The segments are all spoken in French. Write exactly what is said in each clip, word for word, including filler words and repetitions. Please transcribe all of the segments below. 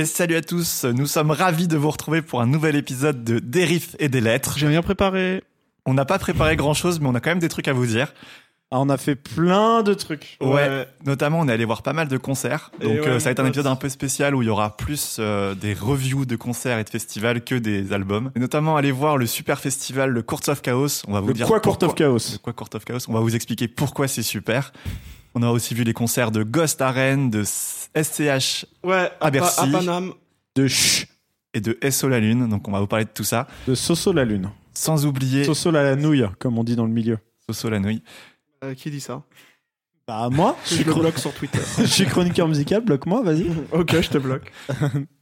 Et salut à tous, nous sommes ravis de vous retrouver pour un nouvel épisode de Des Riffs et des Lettres. J'ai rien préparé. On n'a pas préparé grand-chose, mais on a quand même des trucs à vous dire. Ah, on a fait plein de trucs. Ouais, ouais. Notamment on est allé voir pas mal de concerts. Et donc ouais, euh, ça va être un épisode un peu spécial où il y aura plus euh, des reviews de concerts et de festivals que des albums. Et notamment aller voir le super festival, le Court of Chaos. On va vous le dire quoi pourquoi... Court of Chaos. Le quoi Court of Chaos. On va vous expliquer pourquoi c'est super. On aura aussi vu les concerts de Ghost à Rennes, de S C H ouais, à Bercy, à Paname, de Ch et de So La Lune. Donc on va vous parler de tout ça. De So La Lune. Sans oublier So La Nouille, comme on dit dans le milieu. So La Nouille. Euh, qui dit ça? Bah moi, je, je le bloque sur Twitter. Je suis chroniqueur musical, bloque-moi, vas-y. Ok, je te bloque.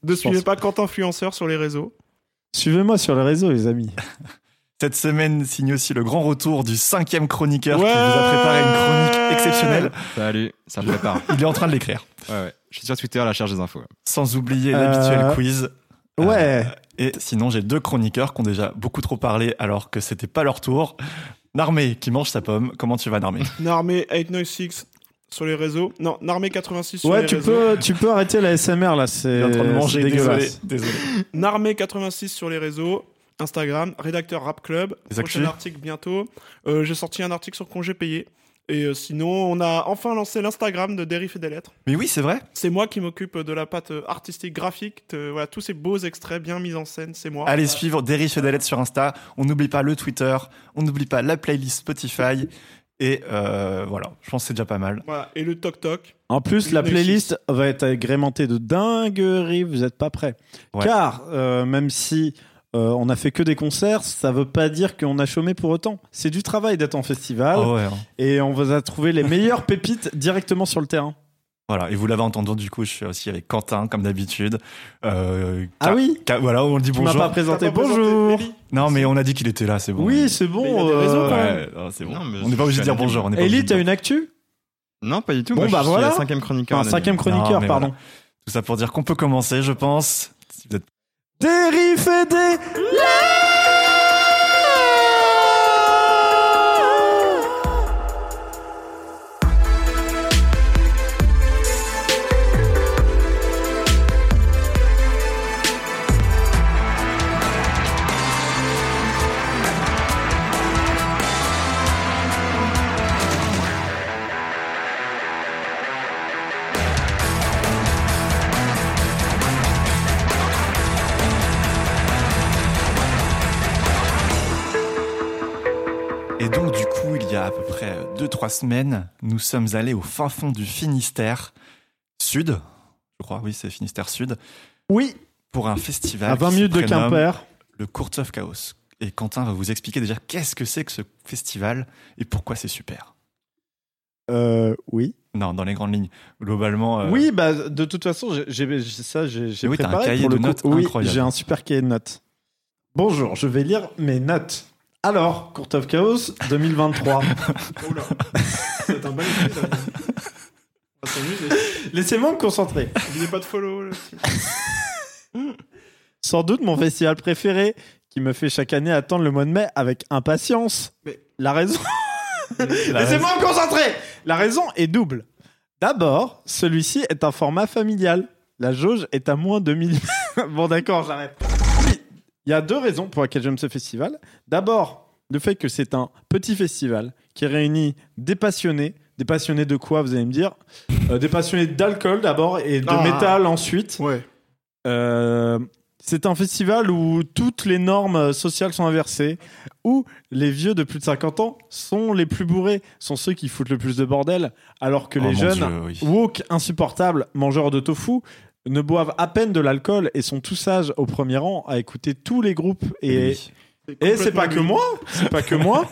Ne suivez pas Quentin Influenceur sur les réseaux. Suivez-moi sur les réseaux, les amis. Cette semaine signe aussi le grand retour du cinquième chroniqueur ouais qui vous a préparé une chronique exceptionnelle. Salut, ça me prépare. Il est en train de l'écrire. Ouais, ouais. Je suis sur Twitter à la recherche des infos. Sans oublier euh... l'habituel quiz. Ouais. Euh, et sinon, j'ai deux chroniqueurs qui ont déjà beaucoup trop parlé alors que c'était pas leur tour. Narmé qui mange sa pomme. Comment tu vas, Narmé? Narmé eight nine six sur les réseaux. Non, Narmé eight six sur ouais, les tu réseaux. Ouais, peux, tu peux arrêter la S M R là. C'est en train de manger. Dégueulasse. Désolé. désolé. Narmé eight six sur les réseaux. Instagram, rédacteur Rap Club. Prochain article bientôt. Euh, j'ai sorti un article sur congé payé. Et euh, sinon, on a enfin lancé l'Instagram de Des Riffs et des Lettres. Mais oui, c'est vrai. C'est moi qui m'occupe de la patte artistique, graphique. De, voilà, tous ces beaux extraits bien mis en scène, c'est moi. Allez voilà. Suivre Des Riffs et des Lettres sur Insta. On n'oublie pas le Twitter. On n'oublie pas la playlist Spotify. Et euh, voilà, je pense que c'est déjà pas mal. Voilà, et le Toc Toc. En plus, la playlist va être agrémentée de dingueries. Vous n'êtes pas prêts. Ouais. Car euh, même si... Euh, on a fait que des concerts, ça veut pas dire qu'on a chômé pour autant. C'est du travail d'être en festival oh ouais, hein. Et on vous a trouvé les meilleures pépites directement sur le terrain. Voilà, et vous l'avez entendu, du coup, je suis aussi avec Quentin, comme d'habitude. Euh, ah oui ca, voilà, on dit bonjour. Tu m'as pas présenté, pas présenté bonjour. Non, mais on a dit qu'il était là, c'est bon. Oui, c'est bon. Il y a des raisons, quand même. Ouais, non, c'est bon. Non, on n'est pas obligé de dire bonjour. Élie, t'as une actu ? Non, pas du tout. Bon, moi, bah je voilà. Suis cinquième chroniqueur. Enfin, cinquième chroniqueur, non, pardon. Voilà. Tout ça pour dire qu'on peut commencer, je pense. Si vous êtes... Des riffs et des semaines, nous sommes allés au fin fond du Finistère Sud, je crois, oui, c'est Finistère Sud. Oui. Pour un festival à vingt minutes de Quimper, le Court of Chaos. Et Quentin va vous expliquer déjà qu'est-ce que c'est que ce festival et pourquoi c'est super. Euh, oui. Non, dans les grandes lignes. Globalement. Euh... Oui, bah de toute façon, j'ai, j'ai, j'ai ça, j'ai, j'ai oui, préparé t'as un cahier de notes incroyable. Oui, j'ai un super cahier de notes. Bonjour, je vais lire mes notes. Alors, Court of Chaos deux mille vingt-trois. Oh là, c'est un bon épisode. On va s'amuser. Laissez-moi me concentrer. N'oubliez pas de follow. Là. Sans doute mon festival préféré, qui me fait chaque année attendre le mois de mai avec impatience. Mais... La raison... Mais la Laissez-moi raison... me concentrer. La raison est double. D'abord, celui-ci est un format familial. La jauge est à moins de mille... Bon d'accord, j'arrête. Il y a deux raisons pour lesquelles j'aime ce festival. D'abord, le fait que c'est un petit festival qui réunit des passionnés. Des passionnés de quoi, vous allez me dire euh, Des passionnés d'alcool d'abord et de ah, métal ensuite. Ouais. Euh, c'est un festival où toutes les normes sociales sont inversées, où les vieux de plus de cinquante ans sont les plus bourrés, sont ceux qui foutent le plus de bordel, alors que oh les jeunes, Dieu, oui. woke, insupportables, mangeurs de tofu... ne boivent à peine de l'alcool et sont tous sages au premier rang à écouter tous les groupes. Et oui. c'est, et c'est pas que moi, c'est pas que moi.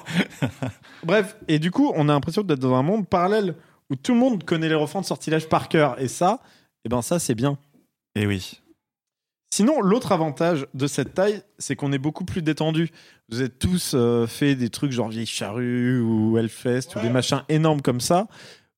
Bref, et du coup, on a l'impression d'être dans un monde parallèle où tout le monde connaît les refrains de Sortilège par cœur. Et ça, eh ben ça, c'est bien. Et oui. Sinon, l'autre avantage de cette taille, c'est qu'on est beaucoup plus détendu. Vous êtes tous euh, fait des trucs genre Vieille Charrue ou Hellfest ouais. ou des machins énormes comme ça.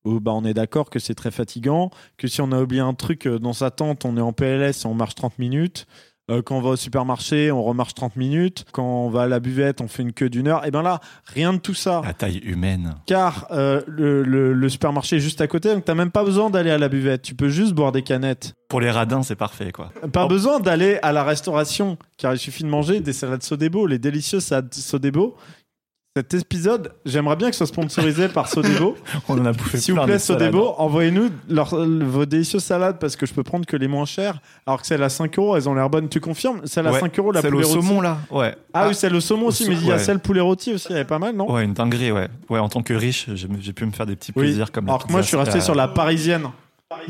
Bah on est d'accord que c'est très fatigant, que si on a oublié un truc dans sa tente, on est en P L S et on marche trente minutes, Euh, quand on va au supermarché, on remarche trente minutes. Quand on va à la buvette, on fait une queue d'une heure. Et bien là, rien de tout ça. À taille humaine. Car euh, le, le, le supermarché est juste à côté, donc t'as même pas besoin d'aller à la buvette. Tu peux juste boire des canettes. Pour les radins, c'est parfait, quoi. Pas oh. besoin d'aller à la restauration, car il suffit de manger des salades Sodebo, les délicieuses salades Sodebo. Cet épisode, j'aimerais bien que ce soit sponsorisé par Sodebo. On en a bouffé. S'il vous plaît, Sodebo, envoyez-nous leur, vos délicieuses salades parce que je peux prendre que les moins chères. Alors que celles à cinq euros, elles ont l'air bonnes. Tu confirmes? Celle à ouais. cinq euros, la poulet rôti. Celle au saumon, là. Ouais. Ah, ah oui, celle au saumon aussi, au mais il ouais. y a celle poulet rôti aussi, elle est pas mal, non? Ouais, une dinguerie, ouais. Ouais, en tant que riche, j'ai, j'ai pu me faire des petits oui. plaisirs comme ça. Alors que moi, je suis resté euh... sur la parisienne. Parisienne.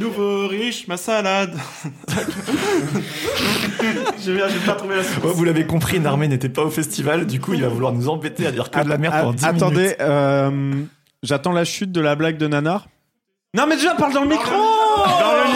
Nouveau riche, ma salade. je vais, je vais pas trouver la solution. Oh, vous l'avez compris, Narmé n'était pas au festival, du coup il va vouloir nous embêter à dire que At- de la merde pendant dix minutes. Attendez, euh, j'attends la chute de la blague de Nanar. Non mais déjà parle dans le micro. Dans le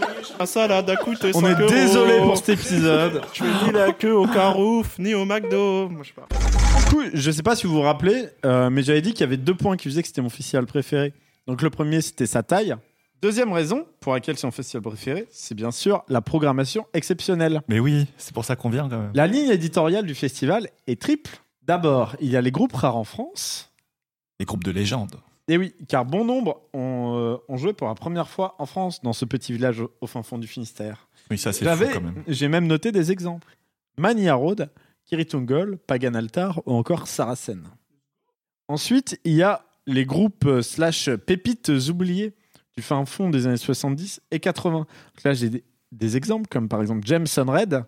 micro. Ma salade a coûté cinq euros. On est désolé pour cet épisode. Je fais ni la queue au Carouf ni au McDo. Moi, je sais pas. Du coup, je sais pas si vous vous rappelez, euh, mais j'avais dit qu'il y avait deux points qui faisaient que c'était mon festival préféré. Donc le premier, c'était sa taille. Deuxième raison pour laquelle c'est mon festival préféré, c'est bien sûr la programmation exceptionnelle. Mais oui, c'est pour ça qu'on vient quand même. La ligne éditoriale du festival est triple. D'abord, il y a les groupes rares en France. Les groupes de légende. Et oui, car bon nombre ont, euh, ont joué pour la première fois en France dans ce petit village au, au fin fond du Finistère. Oui, ça c'est J'avais, fou quand même. J'ai même noté des exemples. Mani Arod, Kiritungol, Pagan Altar ou encore Saracen. Ensuite, il y a les groupes euh, slash pépites oubliées du fin fond des années soixante-dix et quatre-vingts. Donc là, j'ai des, des exemples, comme par exemple James Unread,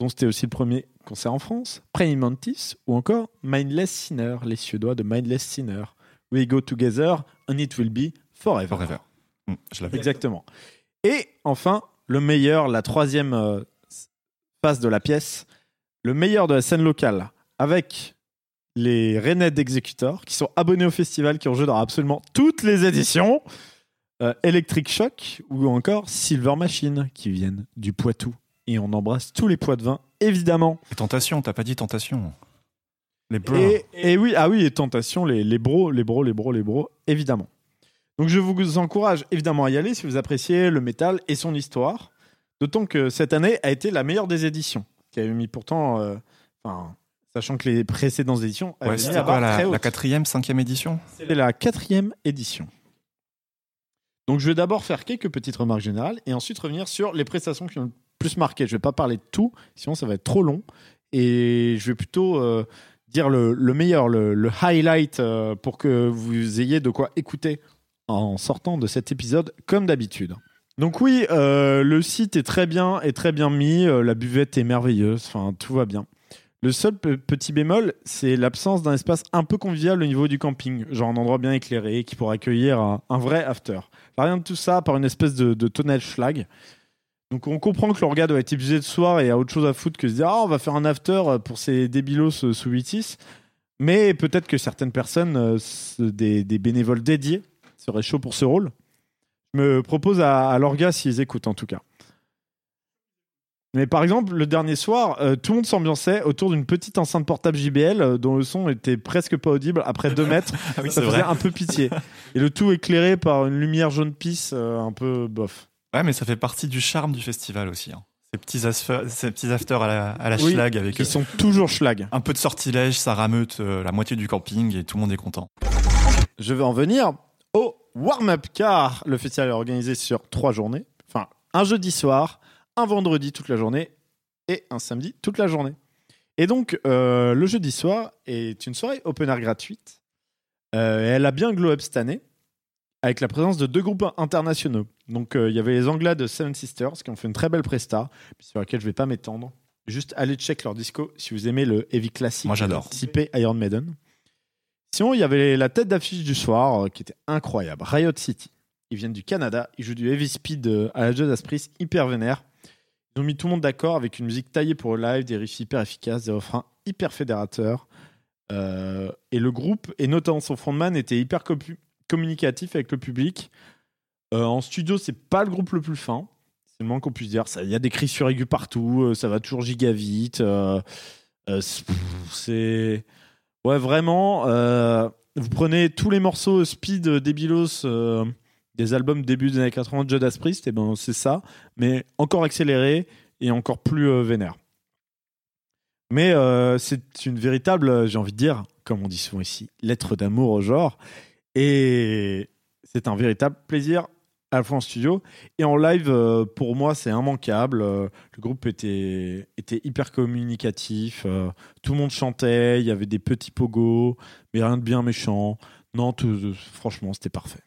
dont c'était aussi le premier concert en France, Praying Mantis, ou encore Mindless Sinner, les Suédois de Mindless Sinner. We Go Together, and It Will Be Forever. Forever. Mmh, je l'avais. Exactement. Et enfin, le meilleur, la troisième euh, phase de la pièce, le meilleur de la scène locale, avec les Rennais d'Executor, qui sont abonnés au festival, qui ont joué dans absolument toutes les éditions, euh, Electric Shock ou encore Silver Machine, qui viennent du Poitou. Et on embrasse tous les poids de vin, évidemment. Et Tentation, t'as pas dit Tentation. Les bros. Et, et oui, ah oui, et Tentation, les, les bros, les bros, les bros, les bros, évidemment. Donc je vous encourage évidemment à y aller si vous appréciez le métal et son histoire. D'autant que cette année a été la meilleure des éditions, qui avait mis pourtant... Euh, enfin, sachant que les précédentes éditions avaient ouais, c'était quoi, la, la quatrième, cinquième édition ? C'est la quatrième édition. Donc je vais d'abord faire quelques petites remarques générales et ensuite revenir sur les prestations qui ont le plus marqué. Je ne vais pas parler de tout, sinon ça va être trop long. Et je vais plutôt euh, dire le, le meilleur, le, le highlight euh, pour que vous ayez de quoi écouter en sortant de cet épisode comme d'habitude. Donc oui, euh, le site est très bien, est très bien mis, euh, la buvette est merveilleuse, enfin tout va bien. Le seul petit bémol, c'est l'absence d'un espace un peu convivial au niveau du camping, genre un endroit bien éclairé qui pourrait accueillir un, un vrai after. Là, rien de tout ça, par une espèce de, de tonnage flag. Donc on comprend que le regard doit être épuisé de soir et a autre chose à foutre que se dire « Ah, on va faire un after pour ces débilos sous huit six ». Mais peut-être que certaines personnes, euh, des, des bénévoles dédiés, seraient chauds pour ce rôle. Je me propose à, à l'orga s'ils écoutent en tout cas. Mais par exemple, le dernier soir, euh, tout le monde s'ambiançait autour d'une petite enceinte portable J B L euh, dont le son était presque pas audible après deux mètres. Ah oui, ça faisait vrai. Un peu pitié. Et le tout éclairé par une lumière jaune pisse euh, un peu bof. Ouais, mais ça fait partie du charme du festival aussi. Hein. Ces petits, asfer, ces petits afters à la, à la oui, schlag. Avec ils eux. Sont toujours schlag. Un peu de sortilège, ça rameute euh, la moitié du camping et tout le monde est content. Je vais en venir au warm-up car le festival est organisé sur trois journées. Enfin, un jeudi soir, un vendredi toute la journée et un samedi toute la journée. Et donc, euh, le jeudi soir est une soirée open air gratuite. Euh, et elle a bien glow up cette année avec la présence de deux groupes internationaux. Donc, il euh, y avait les Anglais de Seven Sisters qui ont fait une très belle presta sur laquelle je ne vais pas m'étendre. Juste allez check leur disco si vous aimez le heavy classique. Moi, j'adore. Typé Iron Maiden. Sinon, il y avait la tête d'affiche du soir euh, qui était incroyable. Riot City. Ils viennent du Canada. Ils jouent du heavy speed euh, à la Judas Priest, hyper vénère. Ils ont mis tout le monde d'accord avec une musique taillée pour le live, des riffs hyper efficaces, des refrains hyper fédérateurs. Euh, et le groupe, et notamment son frontman, était hyper com- communicatif avec le public. Euh, en studio, c'est pas le groupe le plus fin. C'est le moins qu'on puisse dire. Il y a des cris sur aigus partout, euh, ça va toujours giga vite. Euh, euh, c'est, c'est... Ouais, vraiment. Euh, vous prenez tous les morceaux speed débilos euh, des albums début des années quatre-vingts de Judas Priest, et ben c'est ça, mais encore accéléré et encore plus euh, vénère. Mais euh, c'est une véritable, j'ai envie de dire, comme on dit souvent ici, lettre d'amour au genre. Et c'est un véritable plaisir à la fois en studio et en live. Euh, pour moi, c'est immanquable. Euh, le groupe était, était hyper communicatif. Euh, tout le monde chantait. Il y avait des petits pogos, mais rien de bien méchant. Non, tout, euh, franchement, c'était parfait.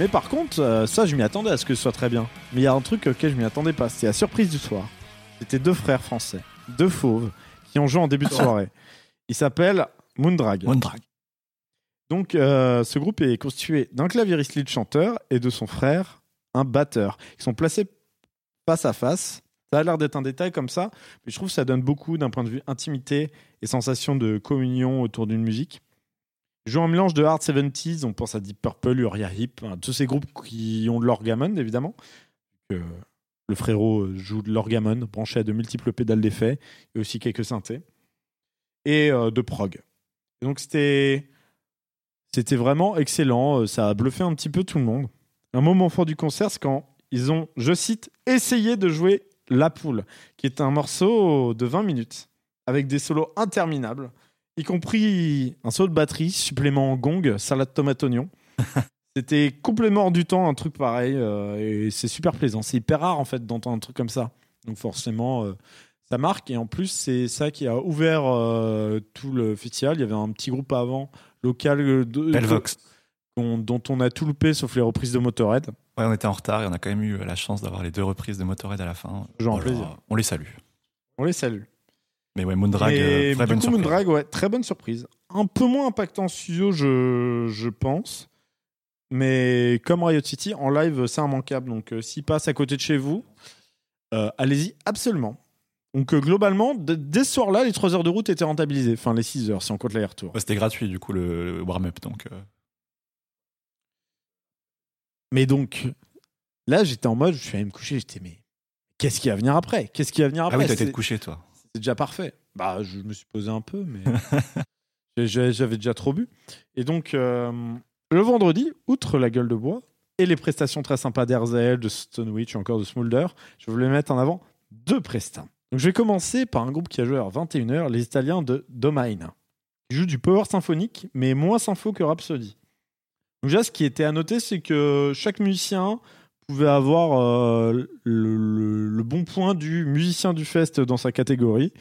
Mais par contre, euh, ça je m'y attendais à ce que ce soit très bien. Mais il y a un truc auquel je m'y attendais pas, c'était la surprise du soir. C'était deux frères français, deux fauves, qui ont joué en début de soirée. Ils s'appellent Moon Drag. Moon Drag. Donc euh, ce groupe est constitué d'un clavieriste lead chanteur et de son frère, un batteur. Ils sont placés face à face. Ça a l'air d'être un détail comme ça, mais je trouve que ça donne beaucoup d'un point de vue intimité et sensation de communion autour d'une musique. Joue un mélange de hard soixante-dix, donc pense à Deep Purple, Uriah Heep, hein, tous ces groupes qui ont de l'orgamon, évidemment. Euh, le frérot joue de l'orgamon, branché à de multiples pédales d'effet, et aussi quelques synthés, et euh, de prog. Et donc c'était, c'était vraiment excellent, ça a bluffé un petit peu tout le monde. Un moment fort du concert, c'est quand ils ont, je cite, « essayé de jouer La Poule », qui est un morceau de vingt minutes, avec des solos interminables, y compris un saut de batterie, supplément en gong, salade tomate-oignon. C'était complètement hors du temps, un truc pareil. Euh, et c'est super plaisant. C'est hyper rare, en fait, d'entendre un truc comme ça. Donc forcément, euh, ça marque. Et en plus, c'est ça qui a ouvert euh, tout le festival. Il y avait un petit groupe avant, local, de, Bellvox. De, dont on a tout loupé, sauf les reprises de Motorhead. Ouais, on était en retard et on a quand même eu la chance d'avoir les deux reprises de Motorhead à la fin. Genre, alors, plaisir. On les salue. On les salue. Mais ouais, Moon Drag, euh, très bonne coup, surprise. Moon Drag, ouais, très bonne surprise. Un peu moins impactant en studio, je, je pense. Mais comme Riot City, en live, c'est immanquable. Donc, euh, s'il passe à côté de chez vous, euh, allez-y absolument. Donc, euh, globalement, d- dès ce soir-là, les trois heures de route étaient rentabilisées. Enfin, les six heures, si on compte l'aller-retour. Ouais, c'était gratuit, du coup, le, le warm-up. Donc, euh... Mais donc, là, j'étais en mode, je suis allé me coucher, j'étais, mais qu'est-ce qui va venir après Qu'est-ce qui va venir après Ah oui, t'as été te coucher, toi. C'est déjà parfait. Bah, je me suis posé un peu, mais j'avais déjà trop bu. Et donc, euh, le vendredi, outre la gueule de bois et les prestations très sympas d'Herzel, de Stonewitch ou encore de Smolder, je voulais mettre en avant deux prestats. Donc, je vais commencer par un groupe qui a joué à vingt et une heures, les Italiens de Domine. Ils jouent du power symphonique, mais moins sympho que Rhapsody. Donc, déjà, ce qui était à noter, c'est que chaque musicien pouvait avoir euh, le, le, le bon point du musicien du fest dans sa catégorie.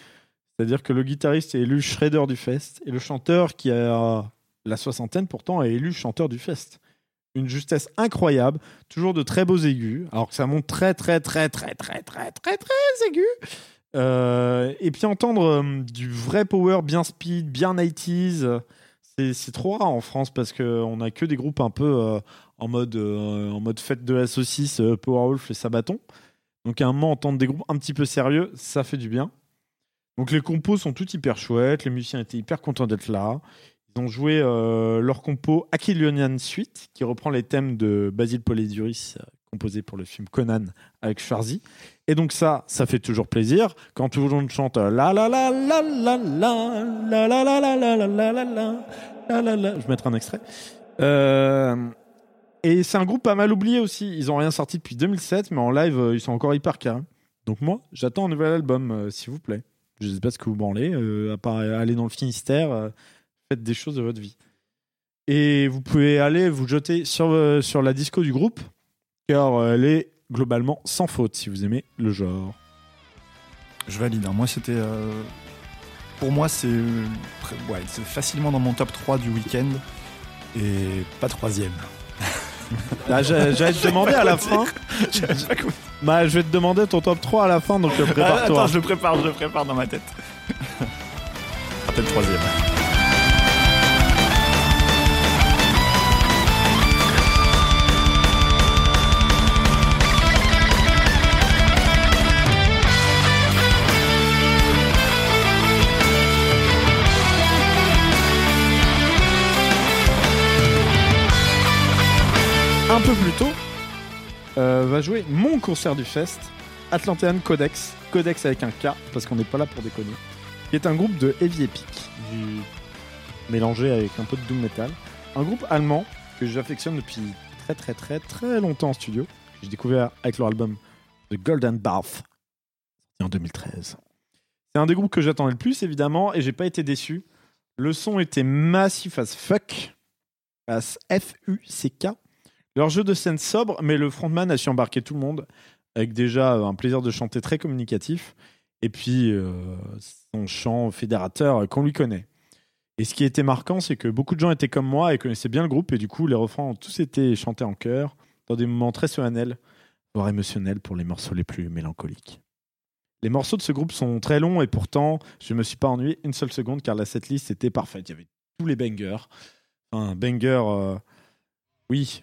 C'est-à-dire que le guitariste est élu shredder du fest et le chanteur qui a la soixantaine pourtant est élu chanteur du fest. Une justesse incroyable, toujours de très beaux aigus, alors que ça monte très très très très très très très très aigu. Euh, et puis entendre euh, du vrai power bien speed, bien quatre-vingt-dix, c'est, c'est trop rare en France parce qu'on n'a que des groupes un peu... Euh, En mode, euh, en mode fête de la saucisse, euh, Powerwolf et Sabaton. Donc à un moment, entendre des groupes un petit peu sérieux, ça fait du bien. Donc les compos sont toutes hyper chouettes, les musiciens étaient hyper contents d'être là. Ils ont joué euh, leur compo Aquilonian Suite, qui reprend les thèmes de Basil Poliduris, euh, composé pour le film Conan avec Schwarzy. Et donc ça, ça fait toujours plaisir. Quand tout le monde chante euh, la la la la la la la la la la la la la la la la la. Je vais mettre un extrait. Euh... Et c'est un groupe pas mal oublié aussi. Ils n'ont rien sorti depuis deux mille sept, mais en live, euh, ils sont encore hyper carrés. Donc moi, j'attends un nouvel album, euh, s'il vous plaît. Je ne sais pas ce que vous branlez. Euh, à part aller dans le Finistère, euh, faites des choses de votre vie. Et vous pouvez aller vous jeter sur, euh, sur la disco du groupe, car euh, elle est globalement sans faute, si vous aimez le genre. Je valide. Hein. Moi, c'était... Euh... Pour moi, c'est... Ouais, c'est facilement dans mon top trois du week-end, et pas troisième. Là, j'allais te demander à la fin. Bah, je vais te demander ton top trois à la fin, donc prépare-toi. Attends, je le prépare, je le prépare dans ma tête. Peut-être troisième. va jouer mon concert du Fest, Atlantean Kodex, Codex avec un K, parce qu'on n'est pas là pour déconner, qui est un groupe de heavy epic, du... mélangé avec un peu de doom metal. Un groupe allemand que j'affectionne depuis très très très très longtemps en studio. J'ai découvert avec leur album The Golden Bath, en deux mille treize. C'est un des groupes que j'attendais le plus, évidemment, et j'ai pas été déçu. Le son était massif as fuck, as F U C K. Leur jeu de scène sobre, mais le frontman a su embarquer tout le monde, avec déjà un plaisir de chanter très communicatif, et puis euh, son chant fédérateur qu'on lui connaît. Et ce qui était marquant, c'est que beaucoup de gens étaient comme moi et connaissaient bien le groupe, et du coup, les refrains ont tous été chantés en chœur, dans des moments très solennels, voire émotionnels pour les morceaux les plus mélancoliques. Les morceaux de ce groupe sont très longs et pourtant, je ne me suis pas ennuyé une seule seconde car la setlist était parfaite. Il y avait tous les bangers. Enfin, banger, euh, oui,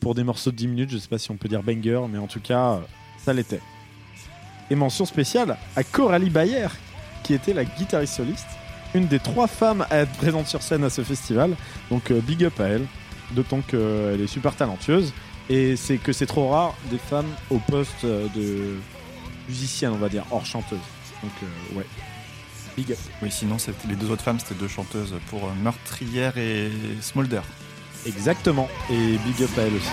pour des morceaux de dix minutes, je ne sais pas si on peut dire banger, mais en tout cas, euh, ça l'était. Et mention spéciale à Coralie Bayer, qui était la guitariste soliste, une des trois femmes à être présente sur scène à ce festival. Donc euh, big up à elle, d'autant qu'elle euh, est super talentueuse. Et c'est que c'est trop rare des femmes au poste euh, de... musicienne, on va dire, hors chanteuse. Donc, euh, ouais. Big up. Oui, sinon, c'était, les deux autres femmes, c'était deux chanteuses pour euh, Meurtrière et Smolder. Exactement. Et big up à elle aussi.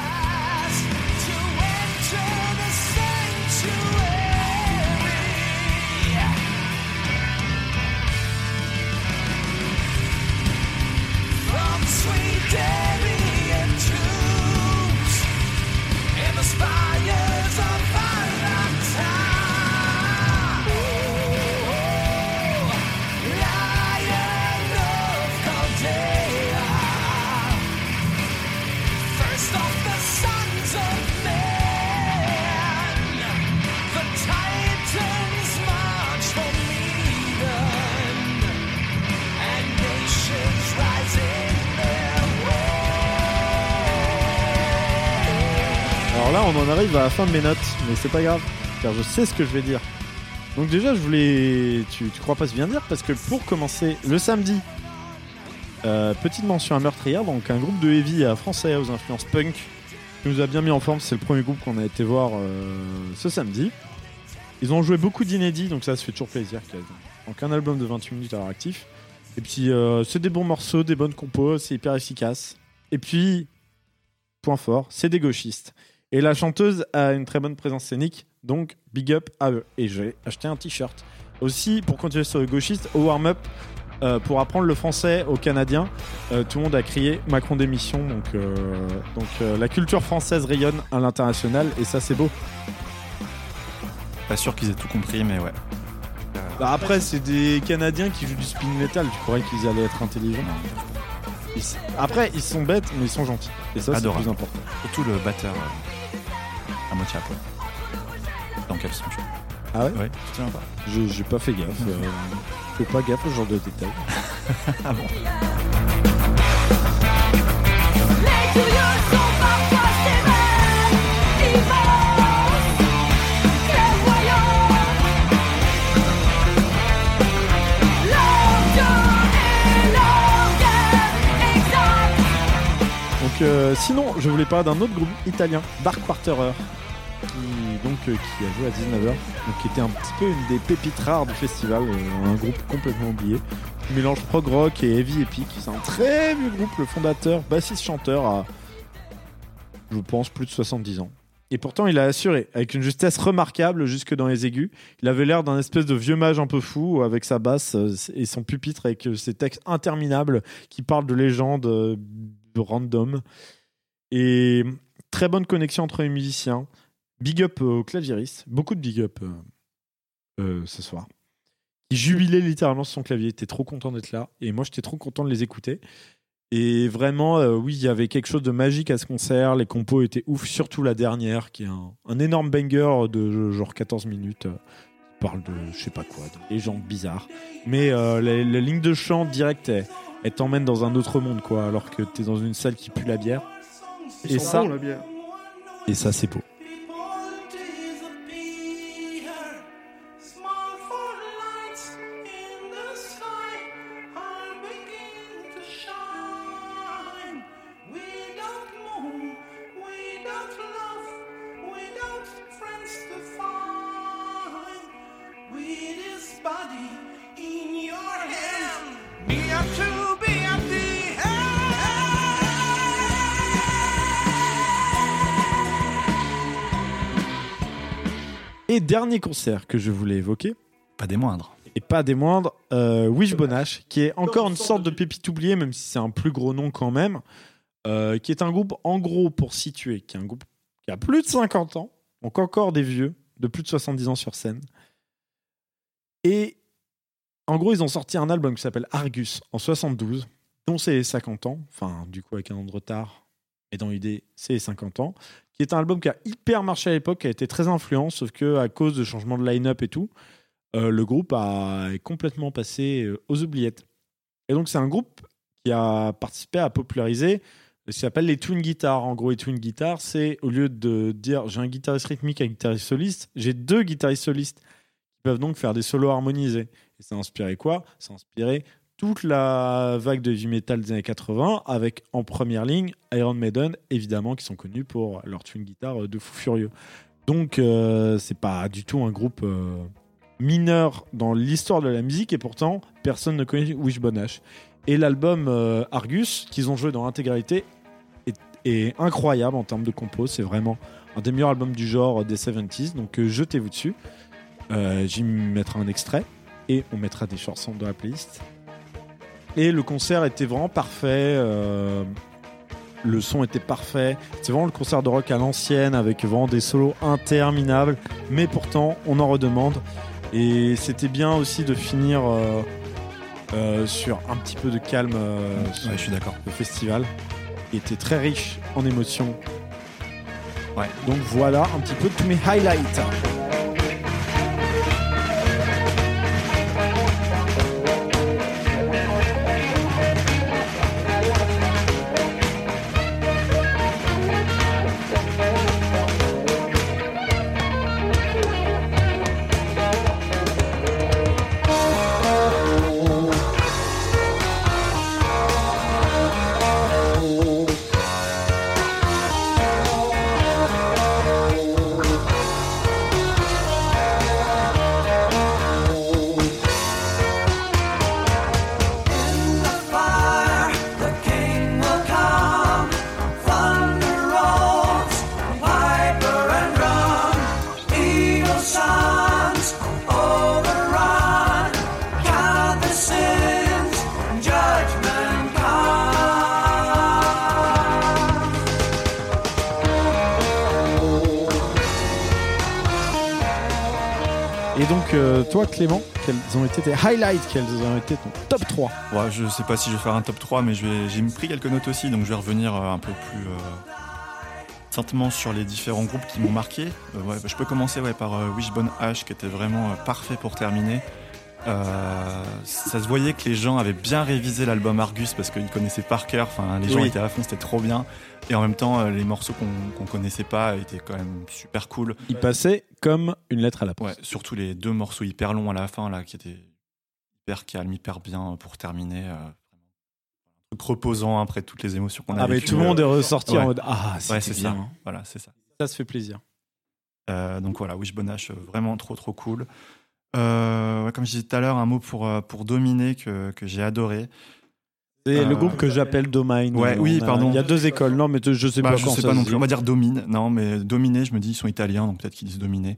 Là, on en arrive à la fin de mes notes, mais c'est pas grave, car je sais ce que je vais dire. Donc déjà, je voulais... Tu, tu crois pas ce que je viens de dire, parce que pour commencer, le samedi, euh, petite mention à Meurtrière, donc un groupe de heavy à français aux influences punk, qui nous a bien mis en forme, c'est le premier groupe qu'on a été voir euh, ce samedi. Ils ont joué beaucoup d'inédits, donc ça se fait toujours plaisir. Donc un album de vingt-huit minutes à leur actif. Et puis, euh, c'est des bons morceaux, des bonnes compos, c'est hyper efficace. Et puis, point fort, c'est des gauchistes. Et la chanteuse a une très bonne présence scénique, donc big up à eux. Et j'ai acheté un t-shirt. Aussi, pour continuer sur le gauchiste, au warm-up, euh, pour apprendre le français aux Canadiens, euh, tout le monde a crié « Macron démission ». Donc, euh, donc euh, la culture française rayonne à l'international, et ça, c'est beau. Pas sûr qu'ils aient tout compris, mais ouais. Euh... Bah après, c'est des Canadiens qui jouent du spin metal. Tu croyais qu'ils allaient être intelligents ? ils... Après, ils sont bêtes, mais ils sont gentils. Et ça, adorable. C'est le plus important. Surtout le batteur... Euh... à moitié à poil. Dans quel sens ? Ah ouais ? Ouais, c'est sympa. J'ai, j'ai pas fait gaffe. Euh, je fais pas gaffe au genre de détails. Ah bon ? Donc, euh, sinon, je voulais parler d'un autre groupe italien, Dark Parterre, qui, donc, euh, qui a joué à dix-neuf heures, donc qui était un petit peu une des pépites rares du festival, euh, un groupe complètement oublié. Il mélange prog rock et heavy epic. C'est un très vieux groupe, le fondateur, bassiste-chanteur, a, je pense, plus de soixante-dix ans. Et pourtant, il a assuré, avec une justesse remarquable jusque dans les aigus. Il avait l'air d'un espèce de vieux mage un peu fou, avec sa basse et son pupitre, avec ses textes interminables qui parlent de légendes euh, random. Et très bonne connexion entre les musiciens. Big up aux claviéristes, beaucoup de big up euh, euh, ce soir. Il jubilait littéralement sur son clavier, il était trop content d'être là et moi j'étais trop content de les écouter. Et vraiment, euh, oui, il y avait quelque chose de magique à ce concert, les compos étaient ouf, surtout la dernière qui est un, un énorme banger de genre quatorze minutes. Euh, qui parle de je sais pas quoi, des légendes bizarres. Mais euh, la, la ligne de chant directe est. Elle t'emmène dans un autre monde, quoi, alors que t'es dans une salle qui pue la bière. Ils et ça, bons, la bière. Et ça, c'est beau. Et dernier concert que je voulais évoquer, pas des moindres. Et pas des moindres, euh, Wishbone Ash, qui est encore une sorte de pépite oubliée, même si c'est un plus gros nom quand même, euh, qui est un groupe, en gros, pour situer, qui est un groupe qui a plus de cinquante ans, donc encore des vieux, de plus de soixante-dix ans sur scène. Et en gros, ils ont sorti un album qui s'appelle Argus, en soixante-douze, dont c'est les cinquante ans, enfin, du coup, avec un an de retard, et dans l'idée, c'est les cinquante ans, qui est un album qui a hyper marché à l'époque, qui a été très influent, sauf qu'à cause de changements de line-up et tout, Euh, le groupe a, est complètement passé euh, aux oubliettes. Et donc, c'est un groupe qui a participé à populariser ce qui s'appelle les twin guitars. En gros, les twin guitars, c'est au lieu de dire j'ai un guitariste rythmique et un guitariste soliste, j'ai deux guitaristes solistes qui peuvent donc faire des solos harmonisés. Et ça a inspiré quoi ? Ça a inspiré toute la vague de heavy metal des années quatre-vingts avec en première ligne Iron Maiden, évidemment, qui sont connus pour leur twin guitar de fou furieux. Donc, euh, c'est pas du tout un groupe. Euh, mineur dans l'histoire de la musique et pourtant personne ne connaît Wishbone Ash. Et l'album euh, Argus qu'ils ont joué dans l'intégralité est, est incroyable en termes de compos, c'est vraiment un des meilleurs albums du genre des soixante-dix, donc euh, jetez-vous dessus. Euh, j'y mettrai un extrait et on mettra des chansons dans la playlist. Et le concert était vraiment parfait, euh, le son était parfait, c'était vraiment le concert de rock à l'ancienne avec vraiment des solos interminables, mais pourtant on en redemande. Et c'était bien aussi de finir euh, euh, sur un petit peu de calme. Euh, ouais, je suis d'accord. Le festival était très riche en émotions. Ouais. Donc voilà un petit peu tous mes highlights. Toi Clément, quels ont été tes highlights, quels ont été ton top trois? Ouais, je sais pas si je vais faire un top trois, mais je vais, j'ai pris quelques notes aussi, donc je vais revenir un peu plus euh, saintement sur les différents groupes qui m'ont marqué. Euh, ouais, bah, je peux commencer ouais, par euh, Wishbone Ash, qui était vraiment euh, parfait pour terminer. Euh, ça se voyait que les gens avaient bien révisé l'album Argus parce qu'ils connaissaient par cœur, enfin, les gens oui. étaient à fond, c'était trop bien. Et en même temps, les morceaux qu'on, qu'on connaissait pas étaient quand même super cool. Ils passaient comme une lettre à la poste. Ouais, surtout les deux morceaux hyper longs à la fin, là, qui étaient hyper calmes, hyper bien pour terminer. Euh, un truc reposant après toutes les émotions qu'on a ah vécues. Ah, mais tout le monde est ressorti ouais. en mode ah, c'était ouais, c'est bien. Ça. Hein. Voilà, c'est ça. Ça se fait plaisir. Euh, donc voilà, Wishbone Ash, vraiment trop trop cool. Euh, ouais, comme je disais tout à l'heure, un mot pour, pour Domine que, que j'ai adoré. C'est euh, le groupe que j'appelle Domine. Ouais, oui, a, pardon. Il y a deux écoles. Non, mais te, je sais bah, pas je quand sais ça pas non plus. On va dire Domine. Non, mais Domine, je me dis, ils sont italiens, donc peut-être qu'ils disent Domine.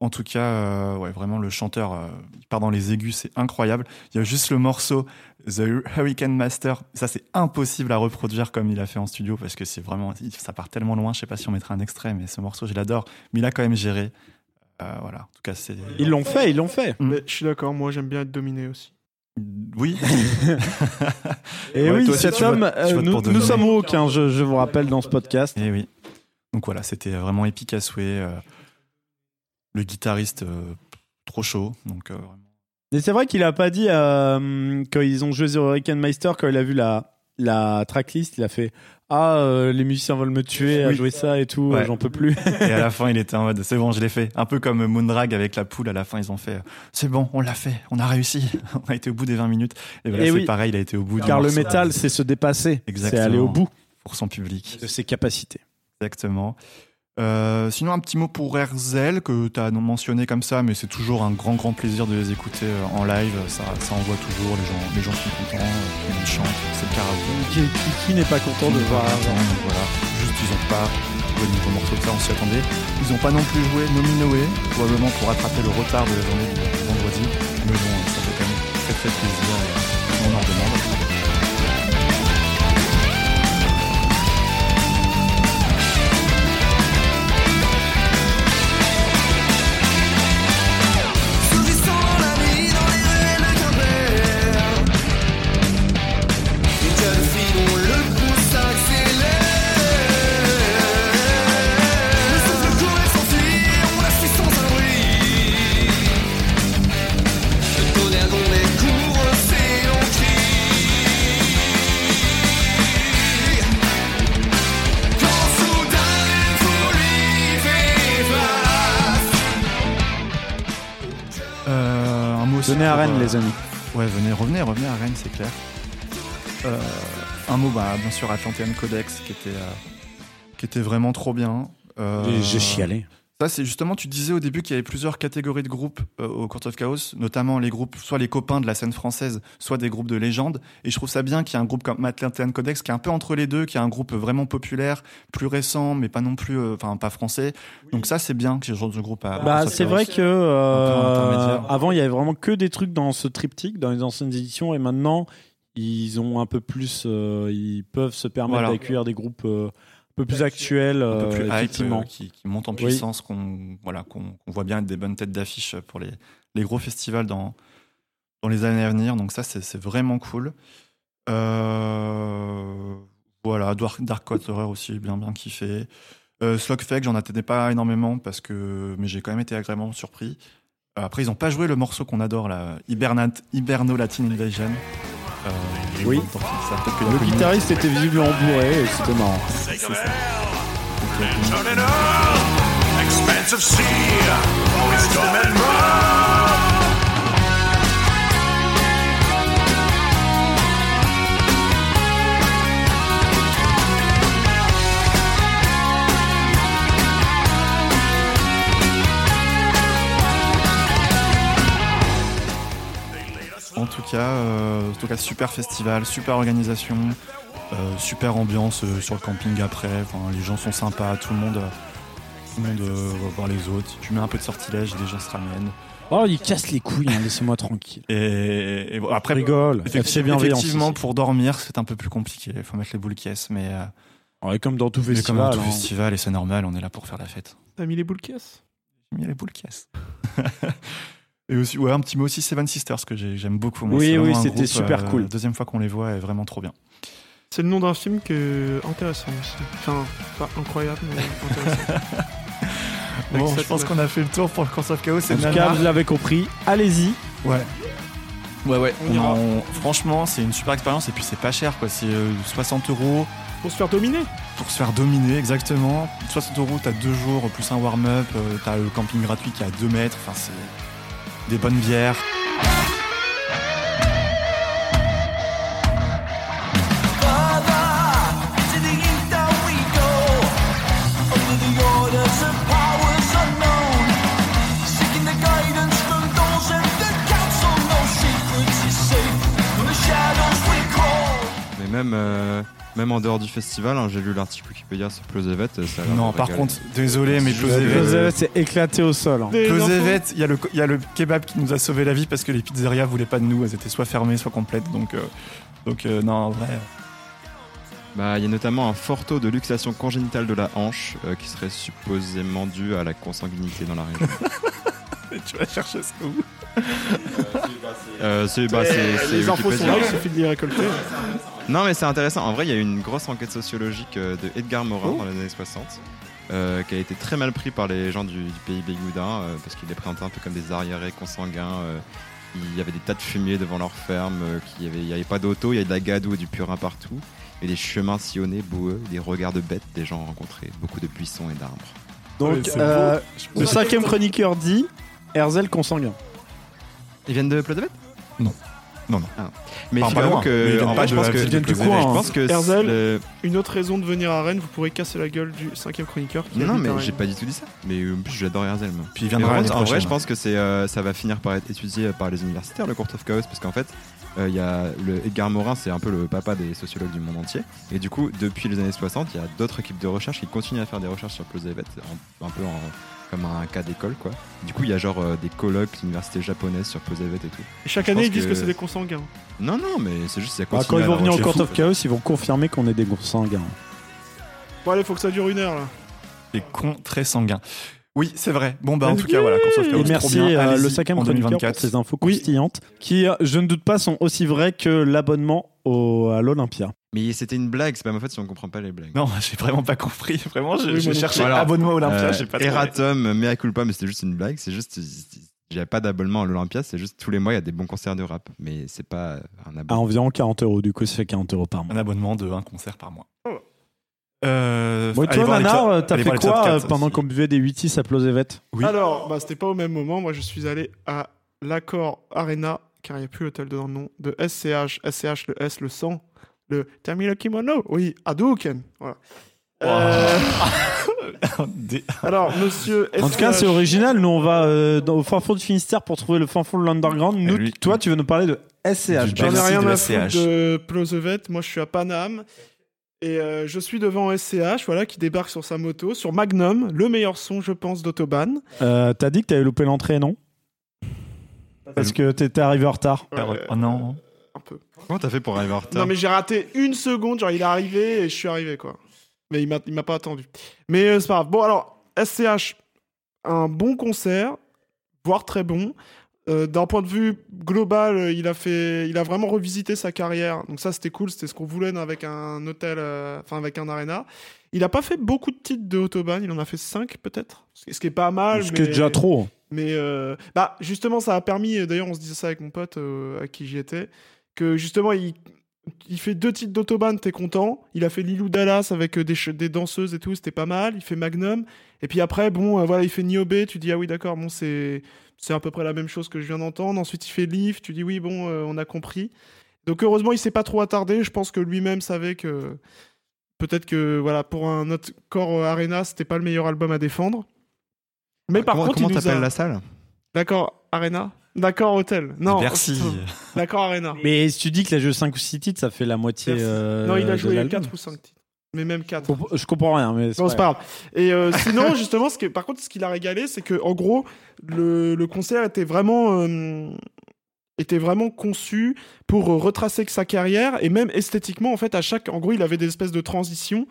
En tout cas, euh, ouais, vraiment, le chanteur, euh, il part dans les aigus, c'est incroyable. Il y a juste le morceau The Hurricane Master. Ça, c'est impossible à reproduire comme il a fait en studio parce que c'est vraiment, ça part tellement loin. Je sais pas si on mettra un extrait, mais ce morceau, je l'adore. Mais il a quand même géré. Euh, voilà. En tout cas, c'est... Ils l'ont fait, ils l'ont fait. Mmh. Mais je suis d'accord, moi, j'aime bien être Domine aussi. Oui. Et ouais, oui, cet homme, euh, nous, nous sommes au aucun, je, je vous rappelle, dans ce podcast. Et oui. Donc voilà, c'était vraiment épique à souhait. Euh, le guitariste, euh, trop chaud. Donc, euh, vraiment. Et c'est vrai qu'il n'a pas dit, euh, quand ils ont joué The Hurricane Meister, quand il a vu la, la tracklist, il a fait ah, euh, les musiciens veulent me tuer, oui. à jouer ça et tout, ouais. euh, j'en peux plus. Et à la fin, il était en mode c'est bon, je l'ai fait. Un peu comme Moon Drag avec la poule, à la fin, ils ont fait c'est bon, on l'a fait, on a réussi, on a été au bout des vingt minutes. Et ben là, et c'est oui. pareil, il a été au bout. Car du le morceau. Métal, c'est se dépasser, exactement. C'est aller au bout. Pour son public. De ses capacités. Exactement. Euh, sinon, un petit mot pour Erzel, que tu as mentionné comme ça, mais c'est toujours un grand, grand plaisir de les écouter en live. Ça, ça envoie toujours, les gens, les gens sont contents, tout le monde chante, c'est le karaoké. Qui, qui, qui n'est pas content de voir Erzel ? Voilà, juste ils n'ont pas joué niveau morceau, ça on s'y attendait. Ils n'ont pas non plus joué Nominoé, probablement pour rattraper le retard de la journée du vendredi. Mais bon, ça fait quand même très, très plaisir et on en demande. Venez à Rennes, euh, les amis. Ouais, venez, revenez, revenez à Rennes, c'est clair. Euh, un mot, bah, bien sûr, Atlantean Kodex, qui était, euh, qui était vraiment trop bien. Euh, J'ai chialé. Ça, c'est justement, tu disais au début qu'il y avait plusieurs catégories de groupes euh, au Court of Chaos, notamment les groupes, soit les copains de la scène française, soit des groupes de légende. Et je trouve ça bien qu'il y ait un groupe comme Atlantean Kodex, qui est un peu entre les deux, qui est un groupe vraiment populaire, plus récent, mais pas non plus, enfin, euh, pas français. Oui. Donc ça, c'est bien que ce genre de groupe a. Bah, c'est vrai que, euh, avant, il y avait vraiment que des trucs dans ce triptyque, dans les anciennes éditions, et maintenant, ils ont un peu plus, euh, ils peuvent se permettre voilà. d'accueillir des groupes, euh, un peu plus actuel, un peu plus euh, hype, effectivement. Euh, qui, qui monte en puissance, oui. qu'on, voilà, qu'on, qu'on voit bien être des bonnes têtes d'affiche pour les, les gros festivals dans, dans les années à venir. Donc ça, c'est, c'est vraiment cool. Euh, voilà, Dark Parterre aussi, bien, bien kiffé. Euh, Slogfake, j'en attendais pas énormément, parce que, mais j'ai quand même été agréablement surpris. Après, ils n'ont pas joué le morceau qu'on adore, là, Hibernat, Hiberno-Latin Invasion. Euh, oui, ça, le guitariste était visiblement bourré et c'était marrant. C'est ça. En tout cas, euh, en tout cas, super festival, super organisation, euh, super ambiance euh, sur le camping après. Les gens sont sympas, tout le monde, tout le monde euh, va voir les autres. Tu mets un peu de sortilège, les gens se ramènent. Oh, ils cassent les couilles, hein, laissez-moi tranquille. Et, et bon, après, rigole. Effectivement, effectivement pour dormir, c'est un peu plus compliqué. Il faut mettre les boules qui cassent, mais euh, ouais, comme dans tout festival, comme dans tout hein. festival, et c'est normal. On est là pour faire la fête. T'as mis les boules qui cassent ? J'ai mis les boules qui cassent. Et aussi, ouais, un petit mot aussi, Seven Sisters, que j'ai, j'aime beaucoup. Moi, oui, oui, c'était groupe, super euh, cool. La deuxième fois qu'on les voit est vraiment trop bien. C'est le nom d'un film qui est intéressant aussi. Enfin, pas incroyable, mais intéressant. bon, je pense là. qu'on a fait le tour pour le Court of Chaos. En tout cas, vous l'avez compris, allez-y. Ouais. Ouais, ouais. On on, on, franchement, c'est une super expérience et puis c'est pas cher, quoi. C'est euh, soixante euros. Pour se faire dominer. Pour se faire dominer, exactement. soixante euros, t'as deux jours, plus un warm-up, euh, t'as le camping gratuit qui est à deux mètres. Enfin, c'est. Des bonnes bières. Mais même, euh, même en dehors du festival, hein, j'ai lu l'article Wikipédia sur Plozévet. Non, par régal. contre, désolé, mais Plozévet s'est éclaté au sol. Hein. Plozévet, il y, y a le kebab qui nous a sauvé la vie parce que les pizzerias voulaient pas de nous. Elles étaient soit fermées, soit complètes. Donc, euh, donc euh, non, en vrai. Bah, il y a notamment un fort taux de luxation congénitale de la hanche euh, qui serait supposément dû à la consanguinité dans la région. Tu vas chercher ce coup. euh, c'est, bah, c'est, c'est, les infos sont là, il suffit de les récolter. Non, mais c'est intéressant. En vrai, il y a eu une grosse enquête sociologique de Edgar Morin oh. dans les années soixante euh, qui a été très mal pris par les gens du, du pays Bégoudin euh, parce qu'il les présentait un peu comme des arriérés consanguins. Euh, il y avait des tas de fumiers devant leur ferme. Euh, il n'y avait, avait pas d'auto, il y avait de la gadoue et du purin partout. Et des chemins sillonnés, boueux, des regards de bêtes, des gens rencontrés, beaucoup de buissons et d'arbres. Donc, euh, le cinquième chroniqueur dit... Erzel consanguin. Ils viennent de Plodebet ? Non. Non, non. Ah non. Mais enfin, finalement, que, mais en fait, je pense que, du coup, hein. Herzl, le... une autre raison de venir à Rennes, vous pourrez casser la gueule du cinquième chroniqueur. Qui non, mais j'ai pas du tout dit ça. Mais en plus, j'adore Herzl. Puis il viendra. En, en vrai, je pense que c'est, euh, ça va finir par être étudié par les universitaires, le Court of Chaos, parce qu'en fait, il euh, y a le Edgar Morin, c'est un peu le papa des sociologues du monde entier. Et du coup, depuis les années soixante, il y a d'autres équipes de recherche qui continuent à faire des recherches sur Plausévette, un peu en. Comme un cas d'école, quoi. Du coup, il y a genre euh, des colloques d'université japonaise sur Plausévette et tout. Et chaque année, ils disent que... que c'est des consanguins. Non, non, mais c'est juste ça continue. Bah, quand ils vont venir au Court of Chaos, ils vont confirmer qu'on est des consanguins. Bon, allez, faut que ça dure une heure, là. Des cons très sanguins. Oui, c'est vrai. Bon, bah, en tout cas, voilà. Et merci à le cinquième chroniqueur pour ces infos croustillantes qui, je ne doute pas, sont aussi vraies que l'abonnement au... à l'Olympia. Mais c'était une blague, c'est pas ma faute si on comprend pas les blagues. Non, j'ai vraiment pas compris. Vraiment, je, oui, je cherchais voilà. abonnement à l'Olympia, euh, j'ai pas trouvé. Eratom, mea culpa, mais c'était juste une blague. C'est juste, il n'y a pas d'abonnement à l'Olympia, c'est juste tous les mois, il y a des bons concerts de rap. Mais c'est pas un abonnement. À environ quarante euros, du coup, ça fait quarante euros par mois. Un abonnement de un concert par mois. Oh. Euh, bon, et toi, Manard, t'as fait quoi quatre, pendant qu'on buvait des huit six à Plausévette? Oui. Alors, bah, c'était pas au même moment. Moi, je suis allé à l'Accor Arena, car il n'y a plus l'hôtel dans le nom, de S C H. S C H, le S, le sang. Le Termine le Kimono, oui, Hadouken. Voilà. Wow. Euh... Alors, monsieur. S C H... En tout cas, c'est original. Nous, on va euh, dans, au fin fond du Finistère pour trouver le fin fond de l'underground. Nous, lui... toi, tu veux nous parler de S C H. J'en ai rien à foutre de Plausévette. Moi, je suis à Paname. Et euh, je suis devant S C H, voilà, qui débarque sur sa moto, sur Magnum, le meilleur son, je pense, d'Autobahn. Euh, t'as dit que t'avais loupé l'entrée, non? Parce que t'étais arrivé en retard. Ouais, euh, oh non. Un peu. Comment t'as fait pour arriver en retard? Non, mais j'ai raté une seconde, genre il est arrivé et je suis arrivé, quoi. Mais il m'a, il m'a pas attendu. Mais euh, c'est pas grave. Bon, alors, S C H, un bon concert, voire très bon. Euh, d'un point de vue global, il a fait, il a vraiment revisité sa carrière. Donc ça, c'était cool, c'était ce qu'on voulait avec un hôtel, euh, enfin avec un arena. Il n'a pas fait beaucoup de titres de Autobahn, il en a fait cinq peut-être, ce qui est pas mal. Ce qui est déjà trop. Mais euh, bah justement, ça a permis. D'ailleurs, on se disait ça avec mon pote euh, à qui j'y étais, que justement, il, il fait deux titres d'Autobahn, t'es content. Il a fait Lilou Dallas avec des, des danseuses et tout, c'était pas mal. Il fait Magnum. Et puis après, bon, euh, voilà, il fait Niobé. Tu dis ah oui, d'accord, bon c'est. C'est à peu près la même chose que je viens d'entendre. Ensuite, il fait Leaf. Tu dis oui, bon, euh, on a compris. Donc, heureusement, il ne s'est pas trop attardé. Je pense que lui-même savait que peut-être que voilà, pour un autre Accor Arena, c'était pas le meilleur album à défendre. Mais ah, par comment, contre, comment il t'appelles a... la salle? D'accord, Arena. D'accord, Hôtel. Non. Merci. D'accord, Arena. Mais si tu dis qu'il a joué cinq ou six titres, ça fait la moitié. Euh, non, il a joué quatre ou cinq titres. Mais même quatre. Je comprends rien, mais c'est non, pas, c'est pas grave. Et euh, sinon, justement, ce que, par contre, ce qu'il a régalé, c'est que, en gros, le, le concert était vraiment, euh, était vraiment conçu pour euh, retracer sa carrière et même esthétiquement, en fait, à chaque, en gros, il avait des espèces de transitions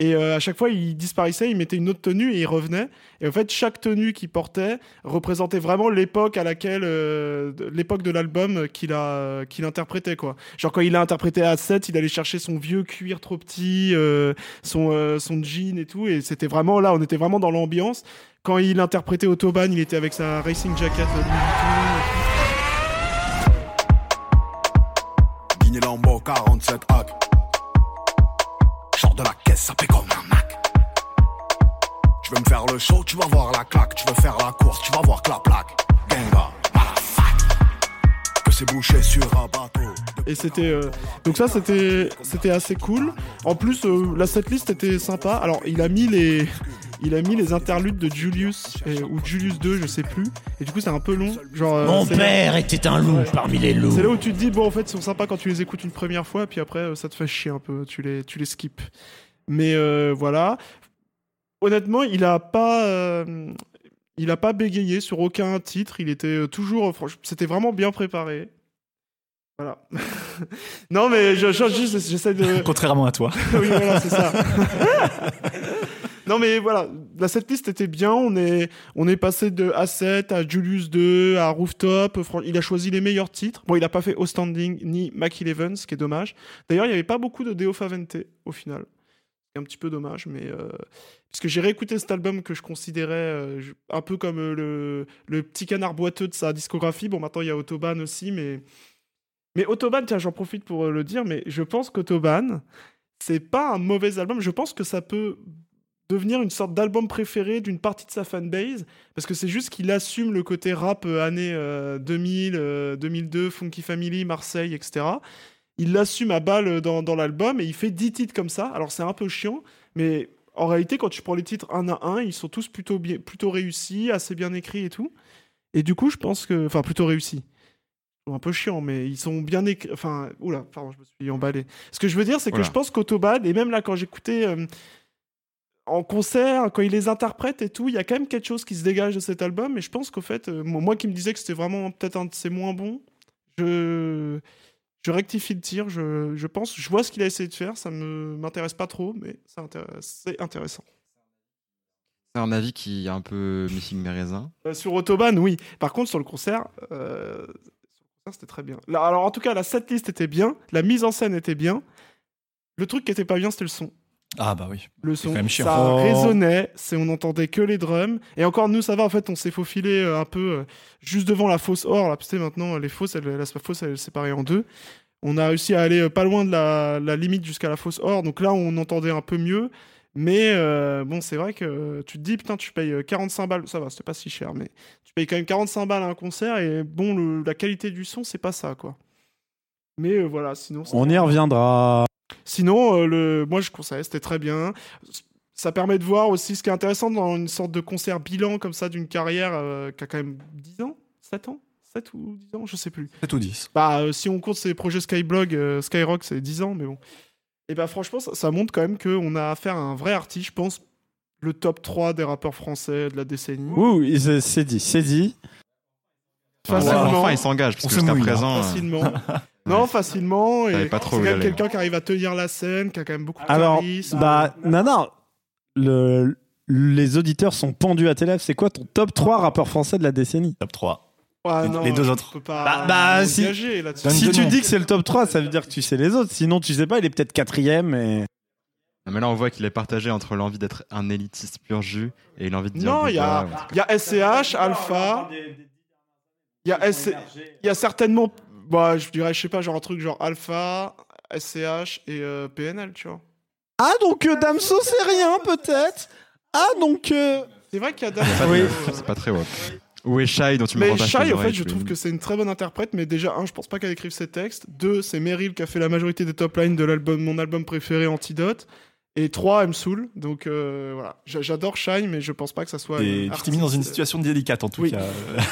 et euh, à chaque fois, il disparaissait, il mettait une autre tenue et il revenait. Et en fait, chaque tenue qu'il portait représentait vraiment l'époque à laquelle, euh, l'époque de l'album qu'il a, qu'il interprétait, quoi. Genre quand il a interprété A sept, il allait chercher son vieux cuir trop petit, euh, son, euh, son jean et tout. Et c'était vraiment là, on était vraiment dans l'ambiance. Quand il interprétait Autobahn, il était avec sa racing jacket. Guinée Lambo quarante-sept hack. Genre de la caisse, ça paie comme un Mac. Je veux me faire le show, tu vas voir la claque. Tu veux faire la course, tu vas voir que la plaque. Ganga, motherfuck. Que c'est bouché sur un bateau. Et c'était. Euh, donc, ça, c'était, c'était assez cool. En plus, euh, la setlist était sympa. Alors, il a mis les. Il a mis les interludes de Julius et, ou Julius deux, je sais plus. Et du coup, c'est un peu long. Genre, euh, mon père là... était un loup parmi les loups. C'est là où tu te dis, bon, en fait, ils sont sympas quand tu les écoutes une première fois, puis après, ça te fait chier un peu. Tu les, tu les skips. Mais euh, voilà. Honnêtement, il a pas, euh, il a pas bégayé sur aucun titre. Il était toujours, franchement, c'était vraiment bien préparé. Voilà. Non, mais je change juste, j'essaie de. Contrairement à toi. Oui, voilà, c'est ça. Non mais voilà, la setlist était bien, on est, on est passé de A sept à Julius deux, à Rooftop, il a choisi les meilleurs titres. Bon, il n'a pas fait O Standing ni Mac Eleven, ce qui est dommage. D'ailleurs, il n'y avait pas beaucoup de Deo Favente au final. C'est un petit peu dommage, mais... Euh... Parce que j'ai réécouté cet album que je considérais euh, un peu comme euh, le, le petit canard boiteux de sa discographie. Bon, maintenant, il y a Autobahn aussi, mais... Mais Autobahn, tiens, j'en profite pour le dire, mais je pense qu'Autobahn, c'est pas un mauvais album. Je pense que ça peut... devenir une sorte d'album préféré d'une partie de sa fanbase, parce que c'est juste qu'il assume le côté rap euh, années euh, deux mille, euh, deux mille deux, Funky Family, Marseille, et cetera. Il l'assume à balle dans, dans l'album et il fait dix titres comme ça. Alors c'est un peu chiant, mais en réalité, quand tu prends les titres un à un, ils sont tous plutôt, bien, plutôt réussis, assez bien écrits et tout. Et du coup, je pense que... Enfin, plutôt réussis. Un peu chiant, mais ils sont bien écrits. Enfin, oula, pardon, je me suis emballé. Ce que je veux dire, c'est que voilà. Je pense qu'Autobahn, et même là, quand j'écoutais euh, en concert, quand ils les interprètent et tout, il y a quand même quelque chose qui se dégage de cet album. Et je pense qu'au fait, euh, moi qui me disais que c'était vraiment peut-être un de ses moins bons, je... Je rectifie le tir, je, je pense, je vois ce qu'il a essayé de faire, ça ne m'intéresse pas trop, mais ça c'est intéressant. C'est un avis qui est un peu missing mes raisins. Euh, sur Autobahn, oui. Par contre, sur le concert, euh, sur le concert c'était très bien. Là, alors, en tout cas, la setlist était bien, la mise en scène était bien. Le truc qui n'était pas bien, c'était le son. Ah bah oui. Le son, ça résonnait, c'est, on n'entendait que les drums. Et encore, nous, ça va, en fait, on s'est faufilé euh, un peu euh, juste devant la fosse or. Là, tu sais, maintenant, les fosses, elles, la fosse, elle est séparée en deux. On a réussi à aller euh, pas loin de la, la limite jusqu'à la fosse or. Donc là, on entendait un peu mieux. Mais euh, bon, c'est vrai que euh, tu te dis, putain, tu payes quarante-cinq balles. Ça va, c'était pas si cher, mais tu payes quand même quarante-cinq balles à un concert. Et bon, le, la qualité du son, c'est pas ça, quoi. Mais euh, voilà, sinon... Ça on y reviendra. Sinon, euh, le... moi je conseille, c'était très bien. Ça permet de voir aussi ce qui est intéressant dans une sorte de concert bilan comme ça d'une carrière euh, qui a quand même dix ans, sept ans, sept ou dix ans, je sais plus. sept ou dix. Bah, euh, si on compte ces projets Skyblog, euh, Skyrock, c'est dix ans, mais bon. Et bah, franchement, ça, ça montre quand même qu'on a affaire à un vrai artiste, je pense, le top trois des rappeurs français de la décennie. Ouh, c'est dit, c'est dit. Facilement. Enfin, il s'engage, parce que jusqu'à présent. Facilement. Non, facilement. Et pas trop c'est quand même quelqu'un qui arrive à tenir la scène, qui a quand même beaucoup de charisme. Bah, non, non. Le, les auditeurs sont pendus à tes lèvres. C'est quoi ton top trois rappeur français de la décennie ? Top trois. Ouais, non, les deux autres. Bah, bah si, si tu dis que c'est le top trois, ça veut dire que tu sais les autres. Sinon, tu sais pas, il est peut-être quatrième. Et... Mais là, on voit qu'il est partagé entre l'envie d'être un élitiste pur jus et l'envie de dire... Non, il y a, y a S C H, Alpha... Il y a, S- y a certainement, bah, je dirais, je sais pas, genre un truc genre Alpha, S C H et euh, P N L, tu vois. Ah, donc euh, Damso, c'est rien, peut-être. Ah, donc... Euh... C'est vrai qu'il y a Damso. Oui. Euh... C'est pas très woke. Ou Shai, dont tu me rends pas. Mais Shai, en fait, je trouve que c'est une très bonne interprète, mais déjà, un, je pense pas qu'elle écrive ses textes. Deux, c'est Meryl qui a fait la majorité des top lines de l'album, mon album préféré, Antidote. Et trois, elle me saoule. Donc euh, voilà, j'adore Shine, mais je pense pas que ça soit. Et tu t'es mis dans une situation délicate en tout oui. cas.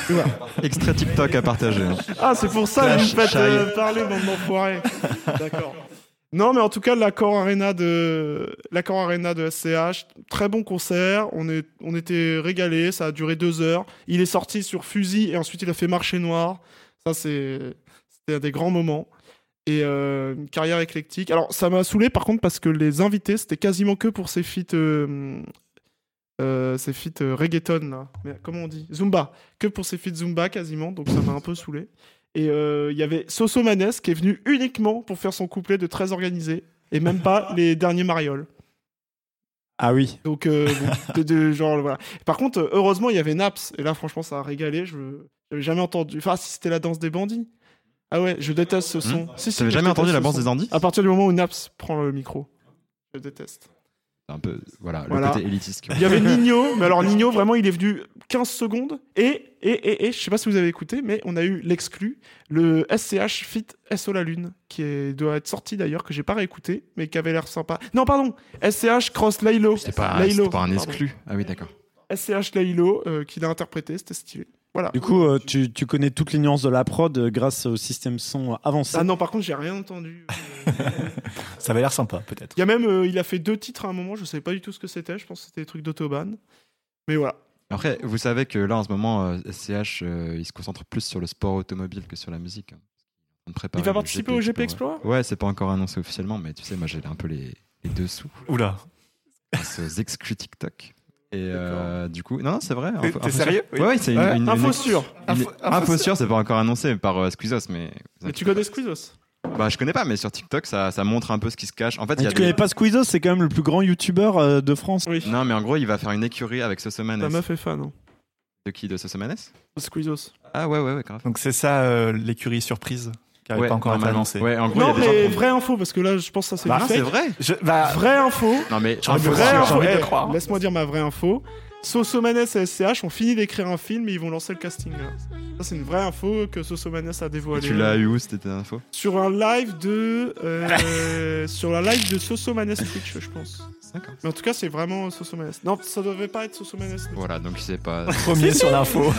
Ouais. Extrait TikTok à partager. Ah, c'est pour ça que je vais te parler, bande d'enfoirés. D'accord. Non, mais en tout cas, l'accord Arena de l'accord Arena de S C H, très bon concert. On est, on était régalés. Ça a duré deux heures. Il est sorti sur Fusil et ensuite il a fait Marché Noir. Ça, c'est, c'était des grands moments. Et euh, une carrière éclectique. Alors, ça m'a saoulé, par contre, parce que les invités, c'était quasiment que pour ces feats... Euh, euh, ces feats euh, reggaeton, là. Mais comment on dit ? Zumba. Que pour ces feats Zumba, quasiment. Donc, ça m'a un peu saoulé. Et il euh, y avait Soso Maness, qui est venu uniquement pour faire son couplet de très organisé. Et même pas les derniers Marioles. Ah oui. Donc, euh, de, de, genre, voilà. Par contre, heureusement, il y avait Naps. Et là, franchement, ça a régalé. Je n'avais jamais entendu... Enfin, si c'était la danse des bandits. Ah ouais, je déteste ce son. Mmh. Si, si, T'avais jamais entendu la bande des Andes ? À partir du moment où Naps prend le micro. Je déteste. C'est un peu, voilà, voilà, le côté élitiste. Il y avait Nino, mais alors Nino, vraiment, il est venu quinze secondes. Et, et, et, et je sais pas si vous avez écouté, mais on a eu l'exclu, le S C H feat So La Lune, qui est, doit être sorti d'ailleurs, que j'ai pas réécouté, mais qui avait l'air sympa. Non, pardon, S C H cross Laylo. C'était pas, Laylo. C'était pas un exclu. Pardon. Ah oui, d'accord. S C H Laylo, euh, qu'il a interprété, c'était stylé. Voilà. Du coup, euh, tu, tu connais toutes les nuances de la prod grâce au système son avancé. Ah non, par contre, j'ai rien entendu. Ça avait l'air sympa, peut-être. Il y a même, euh, il a fait deux titres à un moment, je ne savais pas du tout ce que c'était, je pense que c'était des trucs d'Autobahn. Mais voilà. Après, vous savez que là, en ce moment, euh, S C H, euh, il se concentre plus sur le sport automobile que sur la musique. Hein. Il va participer G P, au G P Explorer ? Ouais, c'est pas encore annoncé officiellement, mais tu sais, moi, j'ai un peu les, les dessous. Oula. C'est aux exclus TikTok. Et euh, du coup, non, non, c'est vrai. T'es, info, t'es info sérieux ? Oui, ouais, c'est une, ouais. une, une info sûre. Une, info, info sûre, c'est pas encore annoncé par euh, Squeezos, mais. Mais tu connais Squeezos ? Bah, je connais pas, mais sur TikTok, ça, ça montre un peu ce qui se cache. En fait, il y a. Tu des... connais pas Squeezos ? C'est quand même le plus grand youtubeur euh, de France. Oui. Non, mais en gros, il va faire une écurie avec Soso Maness. La meuf est fan, non ? De qui ? De Soso Maness ? Squeezos. Ah ouais, ouais, ouais, grave. Donc c'est ça euh, l'écurie surprise. qui n'avait ouais, pas encore été annoncé. Ouais, en gros, non, mais gens... vraie info, parce que là, je pense que ça c'est bah, du fake. Bah, c'est vrai. Je... Bah, vraie info. Non, mais j'en vraie vraie info. Envie de croire. Laisse-moi dire ma vraie info. Sosomanes et S C H ont fini d'écrire un film et ils vont lancer le casting. Là. Ça, c'est une vraie info que Sosomanes a dévoilée. Et tu l'as eu où, cette info ? Sur un live de... Euh, sur la live de Sosomanes Twitch, je pense. D'accord. Mais en tout cas, c'est vraiment Sosomanes. Non, ça devait pas être Sosomanes. Voilà, donc il sait pas. Premier sur l'info. Non,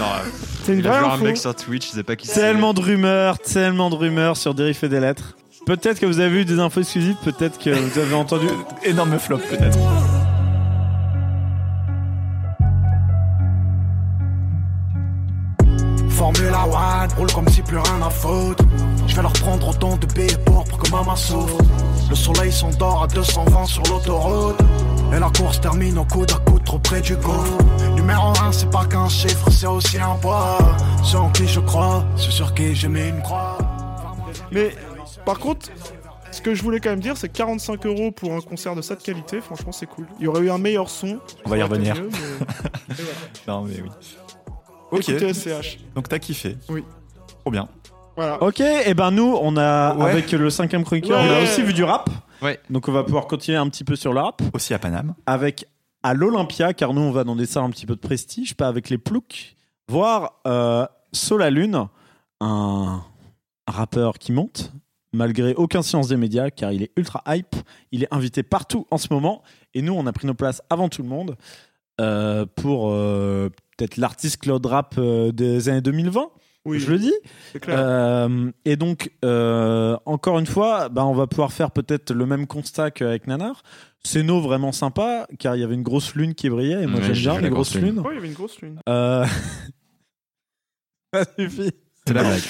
c'est une vraie info. Il a joué un mec sur Twitch, il sait pas qui c'est. Tellement de rumeurs, tellement de rumeurs sur Des Riffs et des Lettres. Peut-être que vous avez eu des infos exclusives, peut-être que vous avez entendu... Énorme flop, peut-être. Formula One, roule comme si plus rien à foutre. Je vais leur prendre autant de billets pour que maman souffre. Le soleil s'endort à deux cent vingt sur l'autoroute. Et la course termine au coude à coude trop près du gouffre. Numéro un, c'est pas qu'un chiffre, c'est aussi un poids. C'est en qui je crois, c'est sur qui j'ai mis une croix. Mais par contre, ce que je voulais quand même dire, c'est quarante-cinq euros pour un concert de cette qualité, franchement c'est cool. Il y aurait eu un meilleur son. On va y revenir. Mieux, mais... ouais. Non mais oui. Ok. S C H. Donc t'as kiffé. Oui. Trop bien. Voilà. Ok, et ben nous, on a ouais. avec le cinquième chroniqueur, ouais. on a aussi vu du rap. Ouais. Donc on va pouvoir continuer un petit peu sur le rap. Aussi à Paname. Avec à l'Olympia, car nous on va dans des salles un petit peu de prestige, pas avec les ploucs. Voir euh, So La Lune, un rappeur qui monte malgré aucun silence des médias, car il est ultra hype. Il est invité partout en ce moment, et nous on a pris nos places avant tout le monde euh, pour. Euh, peut-être l'artiste cloud rap euh, des années deux mille vingt, oui, je le dis. C'est clair. Euh, et donc, euh, encore une fois, bah, on va pouvoir faire peut-être le même constat qu'avec Nanar. C'est nos vraiment sympa, car il y avait une grosse lune qui brillait, et moi oui, j'aime bien les grosses lunes. Oh, il y avait une grosse lune. Euh... Ça suffit. C'est la blague.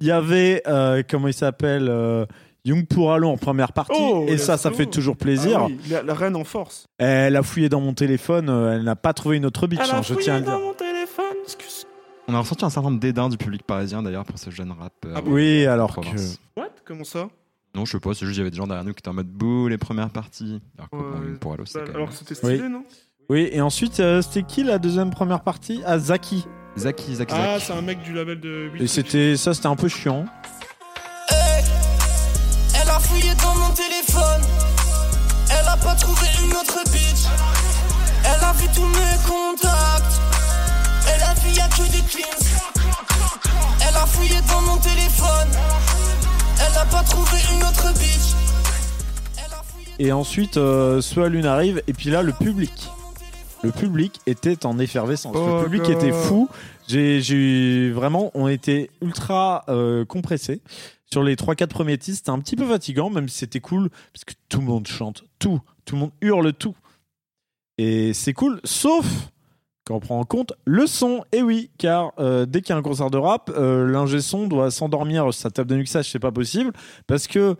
Il y avait, euh, comment il s'appelle euh... Yung Allo en première partie, oh, et ça, ça fait toujours plaisir. Ah oui, la, la reine en force. Elle a fouillé dans mon téléphone, elle n'a pas trouvé une autre bitch. Elle a hein, fouillé je tiens à dans dire. Mon téléphone, excuse. On a ressenti un certain nombre d'édains du public parisien d'ailleurs pour ce jeune rap. Ah euh, bon oui, alors province. Que. What ? Comment ça ? Non, je sais pas, c'est juste qu'il y avait des gens derrière nous qui étaient en mode bouh, les premières parties. Alors que euh, Yung Allo, c'était. Bah, alors même... que c'était stylé, oui. Non ? Oui, et ensuite, euh, c'était qui la deuxième première partie ? Ah, Zaki. Zaki, Zaki. Ah, Zaki. C'est un mec du label de. Et c'était ça, c'était un peu chiant. Fouillé dans mon téléphone, elle a pas trouvé une autre bitch. Elle a vu tous mes contacts, elle a vu y'a que des clins. Elle a fouillé dans mon téléphone, elle a pas trouvé une autre bitch. Et ensuite, euh, So La Lune arrive, et puis là, le public. Le public était en effervescence. Oh, le public God. Était fou. J'ai, j'ai vraiment, on était ultra euh, compressés. Sur les trois quatre premiers titres, c'était un petit peu fatigant, même si c'était cool, parce que tout le monde chante, tout, tout le monde hurle tout. Et c'est cool, sauf quand on prend en compte le son. Et oui, car euh, dès qu'il y a un concert de rap, euh, l'ingé son doit s'endormir, sa table de mixage, c'est pas possible, parce que,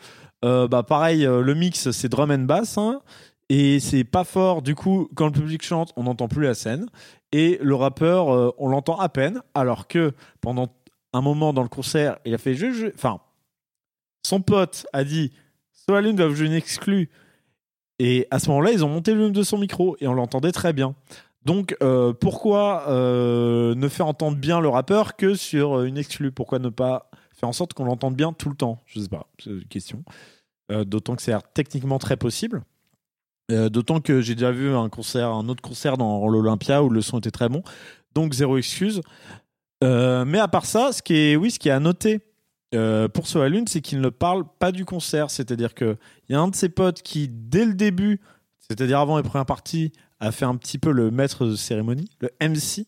euh, bah, pareil, euh, le mix, c'est drum and bass, hein, et c'est pas fort. Du coup, quand le public chante, on n'entend plus la scène, et le rappeur, euh, on l'entend à peine, alors que pendant un moment dans le concert, il a fait je, je, enfin, son pote a dit So La Lune doit jouer une exclue. Et à ce moment-là, ils ont monté le volume de son micro et on l'entendait très bien. Donc, euh, pourquoi euh, ne faire entendre bien le rappeur que sur une exclue ? Pourquoi ne pas faire en sorte qu'on l'entende bien tout le temps ? Je ne sais pas, c'est une question. Euh, d'autant que c'est techniquement très possible. Euh, d'autant que j'ai déjà vu un, concert, un autre concert dans l'Olympia où le son était très bon. Donc, zéro excuse. Euh, mais à part ça, ce qui est, oui, ce qui est à noter, Euh, pour So La Lune, c'est qu'il ne parle pas du concert. C'est-à-dire qu'il y a un de ses potes qui, dès le début, c'est-à-dire avant les premières parties, a fait un petit peu le maître de cérémonie, le M C,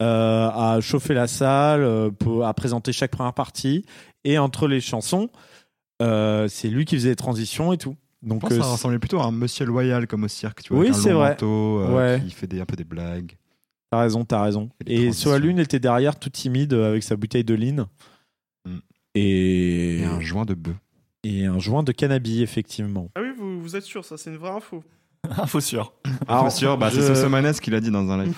euh, a chauffé la salle, pour, a présenté chaque première partie. Et entre les chansons, euh, c'est lui qui faisait les transitions et tout. Donc, je pense euh, que ça ressemblait plutôt à un monsieur loyal comme au cirque, tu vois, oui, avec un c'est long vrai. Manteau, euh, ouais. qui fait des, un peu des blagues. T'as raison, t'as raison. Et So La Lune était derrière, tout timide, avec sa bouteille de Lean. Mm. Et... et un joint de bœuf. Et un joint de cannabis, effectivement. Ah oui, vous, vous êtes sûr, ça, c'est une vraie info. Info sûre. Info sûre, bah, je... c'est Sosomanes qui l'a dit dans un live.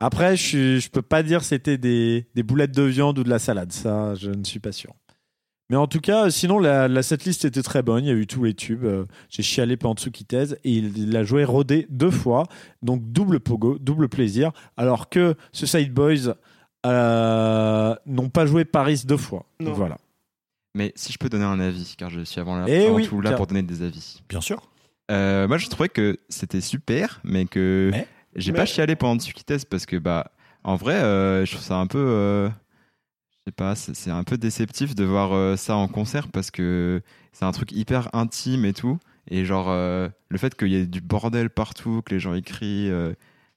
Après, je, je peux pas dire c'était des, des boulettes de viande ou de la salade, ça, je ne suis pas sûr. Mais en tout cas, sinon, la, la setlist était très bonne, il y a eu tous les tubes. J'ai chialé pendant Tsukitez et il, il a joué rodé deux fois, donc double pogo, double plaisir, alors que Suicide Boys... Euh, n'ont pas joué Paris deux fois. Non. Voilà. Mais si je peux donner un avis, car je suis avant, là, avant oui, tout là car... pour donner des avis. Bien sûr. Euh, moi, je trouvais que c'était super, mais que mais, j'ai mais... pas chialé pendant Tsukitest parce que, bah, en vrai, euh, je trouve ça un peu, euh, je sais pas, c'est, c'est un peu déceptif de voir euh, ça en concert parce que c'est un truc hyper intime et tout. Et genre, euh, le fait qu'il y ait du bordel partout, que les gens y crient, euh,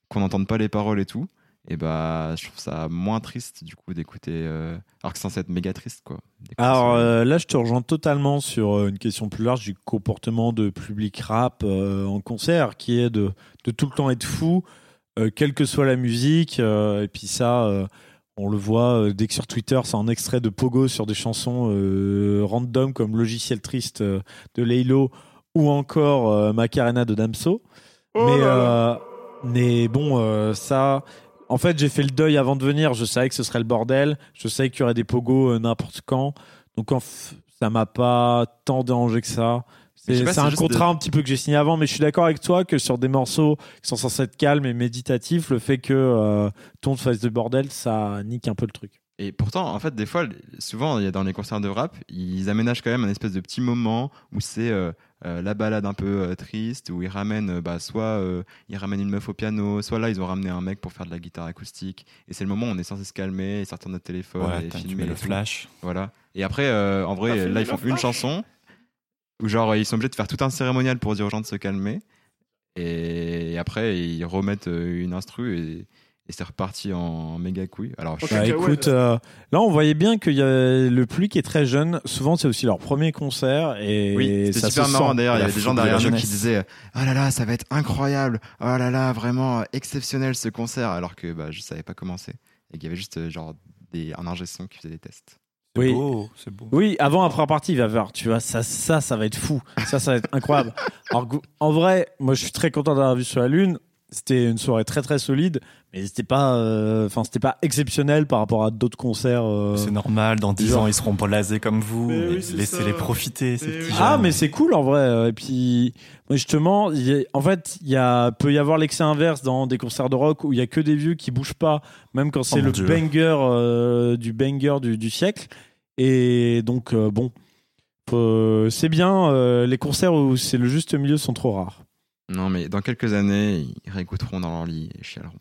qu'on n'entende pas les paroles et tout, et bah, je trouve ça moins triste du coup d'écouter. Euh... Alors que c'est censé être méga triste, quoi. Alors euh, là, je te rejoins totalement sur une question plus large du comportement de public rap euh, en concert, qui est de, de tout le temps être fou, euh, quelle que soit la musique. Euh, et puis ça, euh, on le voit euh, dès que sur Twitter, c'est un extrait de Pogo sur des chansons euh, random comme Logiciel Triste euh, de Laylo. Ou encore euh, Macarena de Damso. Oh mais, euh, mais bon, euh, ça... En fait, j'ai fait le deuil avant de venir. Je savais que ce serait le bordel. Je savais qu'il y aurait des pogos euh, n'importe quand. Donc, f... ça m'a pas tant dérangé que ça. C'est, c'est, c'est un contrat de... un petit peu que j'ai signé avant. Mais je suis d'accord avec toi que sur des morceaux qui sont censés être calmes et méditatifs, le fait que euh, tout le monde fasse du bordel, ça nique un peu le truc. Et pourtant, en fait, des fois, souvent, dans les concerts de rap, ils aménagent quand même un espèce de petit moment où c'est... Euh... Euh, la balade un peu euh, triste où ils ramènent euh, bah, soit euh, ils ramènent une meuf au piano, soit là ils ont ramené un mec pour faire de la guitare acoustique et c'est le moment où on est censé se calmer et sortir notre téléphone ouais, et filmer tu mets le flash voilà. Et après euh, en vrai là ils font une chanson où genre ils sont obligés de faire tout un cérémonial pour dire aux gens de se calmer et, et après ils remettent euh, une instru et Et c'est reparti en méga couille. Alors, je... bah, écoute, euh, là, on voyait bien qu'il y a le public qui est très jeune. Souvent, c'est aussi leur premier concert. Et oui, c'était ça super se marrant sent. D'ailleurs. Il y avait des gens derrière nous qui disaient « Oh là là, ça va être incroyable. Oh là là, vraiment exceptionnel ce concert. » Alors que bah, je ne savais pas commencer. Et qu'il y avait juste genre, des, un ingé son qui faisait des tests. C'est oui. Beau, c'est beau. Oui, avant, après partie, il va y avoir, tu vois, ça, ça, ça va être fou. Ça, ça va être incroyable. Alors, en vrai, moi, je suis très content d'avoir vu sur la Lune. C'était une soirée très très solide, mais c'était pas, enfin euh, c'était pas exceptionnel par rapport à d'autres concerts. Euh... C'est normal, dans dix ans ils seront pas lasés comme vous. Oui, laissez-les profiter. Ces petits oui. Ah mais c'est cool en vrai. Et puis justement, y a, en fait, il y a peut y avoir l'excès inverse dans des concerts de rock où il y a que des vieux qui bougent pas, même quand c'est oh le banger euh, du banger du, du siècle. Et donc euh, bon, euh, c'est bien. Euh, les concerts où c'est le juste milieu sont trop rares. Non, mais dans quelques années, ils réécouteront dans leur lit et chialeront.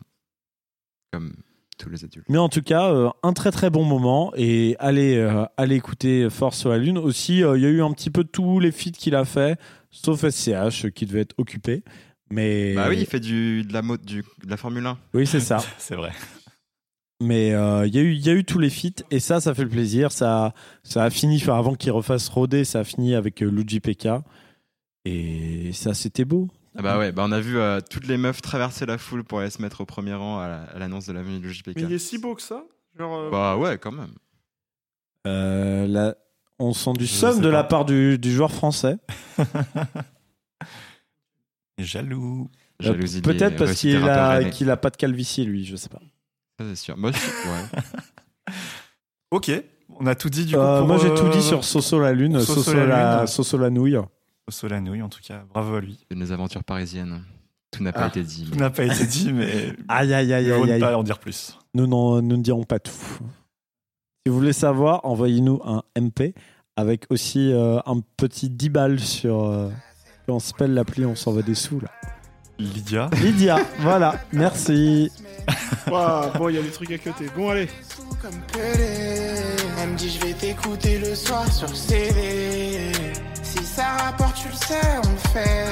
Comme tous les adultes. Mais en tout cas, euh, un très très bon moment. Et allez, euh, allez écouter Force sur la Lune. Aussi, euh, il y a eu un petit peu tous les feats qu'il a fait, sauf S C H, qui devait être occupé. Mais... Bah oui, il fait du, de, la mode, du, de la Formule un. Oui, c'est ça. C'est vrai. Mais euh, y a eu, y a eu tous les feats. Et ça, ça fait le plaisir. Ça, ça a fini, enfin, avant qu'il refasse Rodé, ça a fini avec euh, le J P K. Et ça, c'était beau. Ah bah ouais, bah on a vu euh, toutes les meufs traverser la foule pour aller se mettre au premier rang à, la, à l'annonce de la venue du J P K. Mais il est si beau que ça genre, euh... Bah ouais, quand même. Euh, la... On sent du seum de pas. La part du, du joueur français. Jaloux. Euh, Jalousie. Peut-être parce qu'il a, qu'il a pas de calvitie, lui, je sais pas. Ça, c'est sûr. Moi, je... ouais. Ok, on a tout dit du euh, coup. Moi, euh... j'ai tout dit sur Soso la Lune, Soso, Soso, la, la... Lune. Soso la Nouille. Soso la Nouille, en tout cas, bravo à lui. De nos aventures parisiennes, tout n'a pas ah, été dit. Tout mais... n'a pas été dit, mais aïe, aïe, aïe, on ne peut pas en dire plus. Nous, non, nous ne dirons pas tout. Si vous voulez savoir, envoyez-nous un M P avec aussi euh, un petit dix balles sur... Euh, on s'appelle l'appli, on s'en va des sous, là. Lydia. Lydia, voilà, merci. Wow, bon, il y a des trucs à côté. Bon, allez. Elle me dit, je vais t'écouter le soir sur C D. Si ça rapporte, tu le sais, on le fait.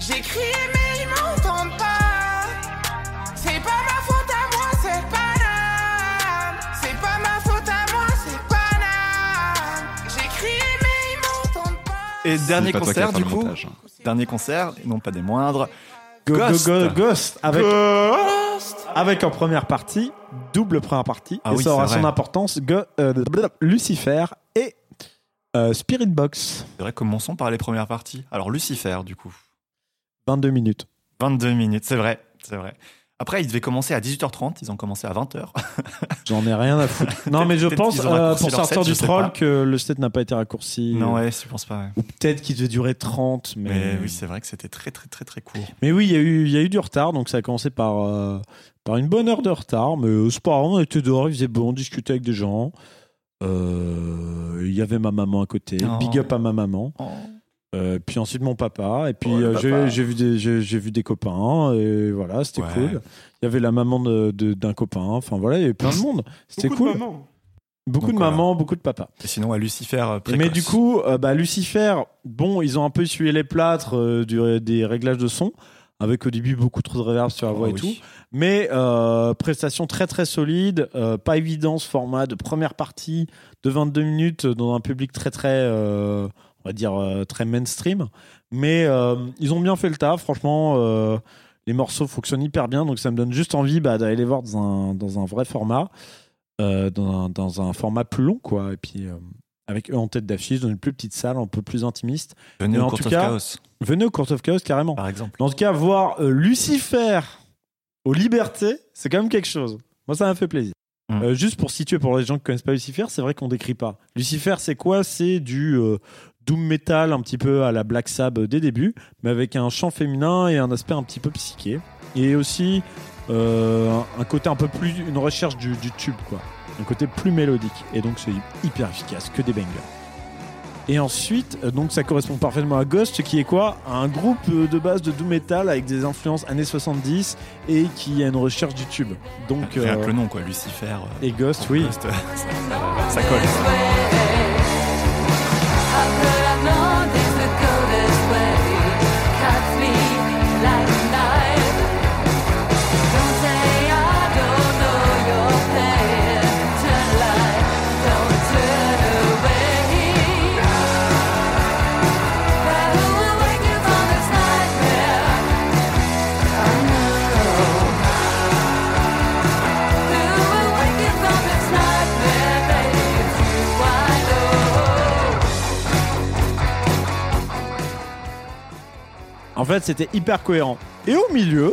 J'ai crié, mais ils m'entendent pas. C'est pas ma faute à moi, c'est banal. C'est pas ma faute à moi, c'est banal. J'ai crié, mais ils m'entendent pas. Et dernier concert, du coup. Montage, hein. Dernier concert, et non pas des moindres. Go, Ghost. Go, go, Ghost. Avec, Ghost. Avec en première partie, double première partie. Ah et oui, ça aura son vrai. Importance. Go, euh, Lucifer et. Euh, Spirit Box. C'est vrai, commençons par les premières parties. Alors, Lucifer, du coup. vingt-deux minutes. vingt-deux minutes, c'est vrai, c'est vrai. Après, ils devaient commencer à dix-huit heures trente, ils ont commencé à vingt heures. J'en ai rien à foutre. Non, mais je pense, euh, pour sortir set, du troll, que le set n'a pas été raccourci. Non, ouais, je pense pas. Ouais. Ou peut-être qu'il devait durer trente. Mais... mais oui, c'est vrai que c'était très, très, très, très court. Mais oui, il y a eu, y a eu du retard, donc ça a commencé par, euh, par une bonne heure de retard. Mais c'est pas grave, on était dehors, il faisait bon, on discutait avec des gens. Il euh, y avait ma maman à côté. Oh. Big up à ma maman. Oh. Euh, puis ensuite mon papa. Et puis ouais, euh, j'ai, j'ai, vu des, j'ai, j'ai vu des copains. Et voilà, c'était ouais. cool. Il y avait la maman de, de, d'un copain. Enfin voilà, il y avait plein de monde. C'était beaucoup cool. De maman. Beaucoup Donc, de mamans, euh, beaucoup de papas. Et sinon, à Lucifer, précoce. Mais du coup, euh, bah, Lucifer, bon, ils ont un peu essuyé les plâtres euh, du, des réglages de son, avec au début beaucoup trop de reverb sur la voix oh, et oui. tout. Mais euh, prestation très très solide, euh, pas évident ce format de première partie de vingt-deux minutes dans un public très très, euh, on va dire, euh, très mainstream. Mais euh, ils ont bien fait le taf, franchement. Euh, les morceaux fonctionnent hyper bien, donc ça me donne juste envie bah, d'aller les voir dans un, dans un vrai format. Euh, dans, un, dans un format plus long quoi et puis euh, avec eux en tête d'affiche dans une plus petite salle un peu plus intimiste. Venez au Court of Chaos. Venez au Court of Chaos carrément. Par exemple. En tout cas voir euh, Lucifer aux Libertés, c'est quand même quelque chose. Moi ça m'a fait plaisir. Mmh. Euh, juste pour situer pour les gens qui connaissent pas Lucifer, c'est vrai qu'on décrit pas. Lucifer c'est quoi? C'est du euh, doom metal un petit peu à la Black Sabbath des débuts, mais avec un chant féminin et un aspect un petit peu psyché. Et aussi Euh, un côté un peu plus, une recherche du, du tube quoi, un côté plus mélodique et donc c'est hyper efficace, que des bangers. Et ensuite, donc ça correspond parfaitement à Ghost qui est quoi? Un groupe de base de doom metal avec des influences années soixante-dix et qui a une recherche du tube. Donc c'est euh, le nom quoi, Lucifer euh, et Ghost, oui. Ghost, ça, ça colle. En fait, c'était hyper cohérent. Et au milieu,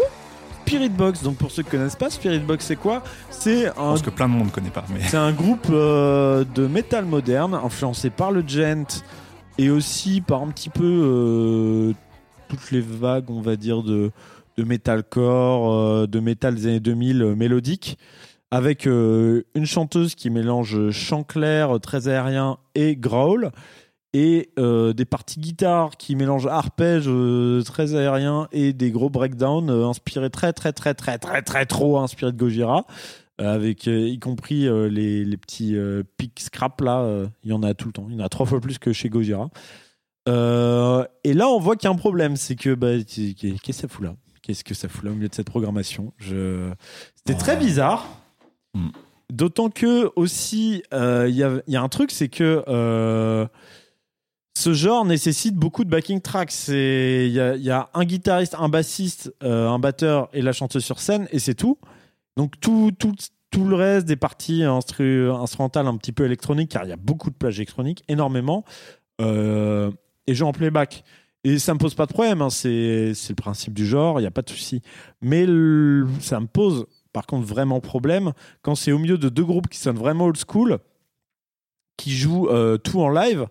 Spirit Box. Donc, pour ceux qui ne connaissent pas, Spirit Box, c'est quoi? C'est un. Je pense que plein de monde ne connaît pas. Mais... C'est un groupe euh, de métal moderne, influencé par le gent et aussi par un petit peu euh, toutes les vagues, on va dire, de, de metalcore, euh, de metal des années deux mille euh, mélodique, avec euh, une chanteuse qui mélange chant clair, très aérien et growl. Et euh, des parties guitare qui mélangent arpèges euh, très aériens et des gros breakdowns euh, inspirés très très très très très très trop inspirés de Gojira, euh, avec euh, y compris euh, les les petits euh, pics scrap là, il euh, y en a tout le temps, il y en a trois fois plus que chez Gojira. Euh, et là on voit qu'il y a un problème, c'est que bah qu'est-ce que ça fout là, qu'est-ce que ça fout là au milieu de cette programmation, je c'était très bizarre. Mmh. D'autant que aussi il euh, y a il y a un truc, c'est que euh, ce genre nécessite beaucoup de backing tracks. Il y, y a un guitariste, un bassiste, euh, un batteur et la chanteuse sur scène, et c'est tout. Donc tout, tout, tout le reste des parties instru- instrumentales un petit peu électroniques, car il y a beaucoup de plages électroniques, énormément, euh, et joue en playback. Et ça ne me pose pas de problème, hein, c'est, c'est le principe du genre, il n'y a pas de souci. Mais le, ça me pose par contre vraiment problème quand c'est au milieu de deux groupes qui sonnent vraiment old school, qui jouent euh, tout en live,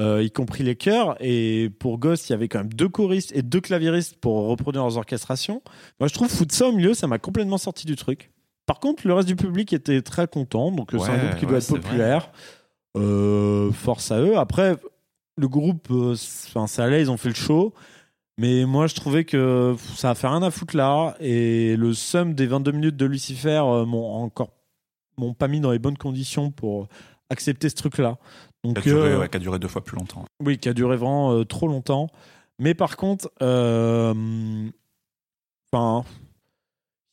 Euh, y compris les chœurs. Et pour Ghost, il y avait quand même deux choristes et deux claviéristes pour reproduire leurs orchestrations. Moi, je trouve foutre ça au milieu, ça m'a complètement sorti du truc. Par contre, le reste du public était très content, donc ouais, c'est un groupe qui ouais, doit être populaire. Euh, force à eux. Après, le groupe, euh, ça allait, ils ont fait le show. Mais moi, je trouvais que ça a fait rien à foutre là. Et le sum des vingt-deux minutes de Lucifer euh, m'ont encore m'ont pas mis dans les bonnes conditions pour accepter ce truc-là. Donc, qui a, duré, euh, ouais, qui a duré deux fois plus longtemps. Oui, qui a duré vraiment euh, trop longtemps. Mais par contre, euh,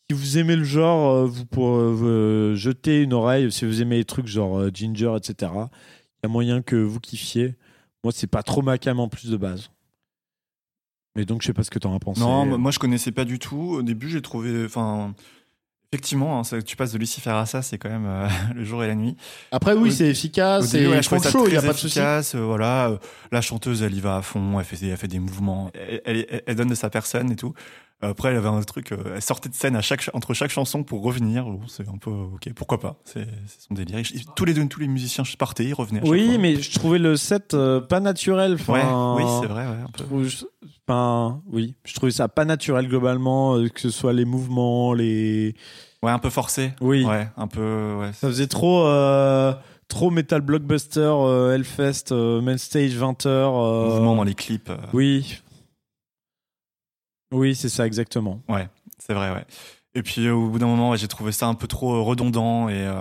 si vous aimez le genre, vous pouvez euh, jeter une oreille. Si vous aimez les trucs genre euh, Ginger, et cetera, il y a moyen que vous kiffiez. Moi, c'est pas trop ma cam en plus de base. Mais donc, je sais pas ce que t'en as pensé. Non, moi, je connaissais pas du tout. Au début, j'ai trouvé... Effectivement, hein, ça, tu passes de Lucifer à ça, c'est quand même euh, le jour et la nuit. Après, oui, c'est efficace, c'est chaud, il n'y a pas de souci. Euh, voilà, euh, la chanteuse, elle y va à fond, elle fait, elle fait des mouvements, elle, elle, elle donne de sa personne et tout. Après, elle avait un truc, euh, elle sortait de scène à chaque, entre chaque chanson pour revenir. C'est un peu ok, pourquoi pas, c'est, c'est son délire. Tous les deux, tous les musiciens partaient, ils revenaient. Oui, fois. Mais je trouvais le set euh, pas naturel. Ouais, oui, c'est vrai. Ouais, un peu. Je, enfin, oui, je trouvais ça pas naturel globalement, euh, que ce soit les mouvements, les. Ouais, un peu forcé. Oui. Ouais, un peu. Ouais. Ça faisait trop. Euh... Trop metal blockbuster, euh, Hellfest, euh, main stage, vingt heures. Euh... Mouvement dans les clips. Euh... Oui. Oui, c'est ça, exactement. Ouais, c'est vrai, ouais. Et puis, au bout d'un moment, ouais, j'ai trouvé ça un peu trop redondant et, euh,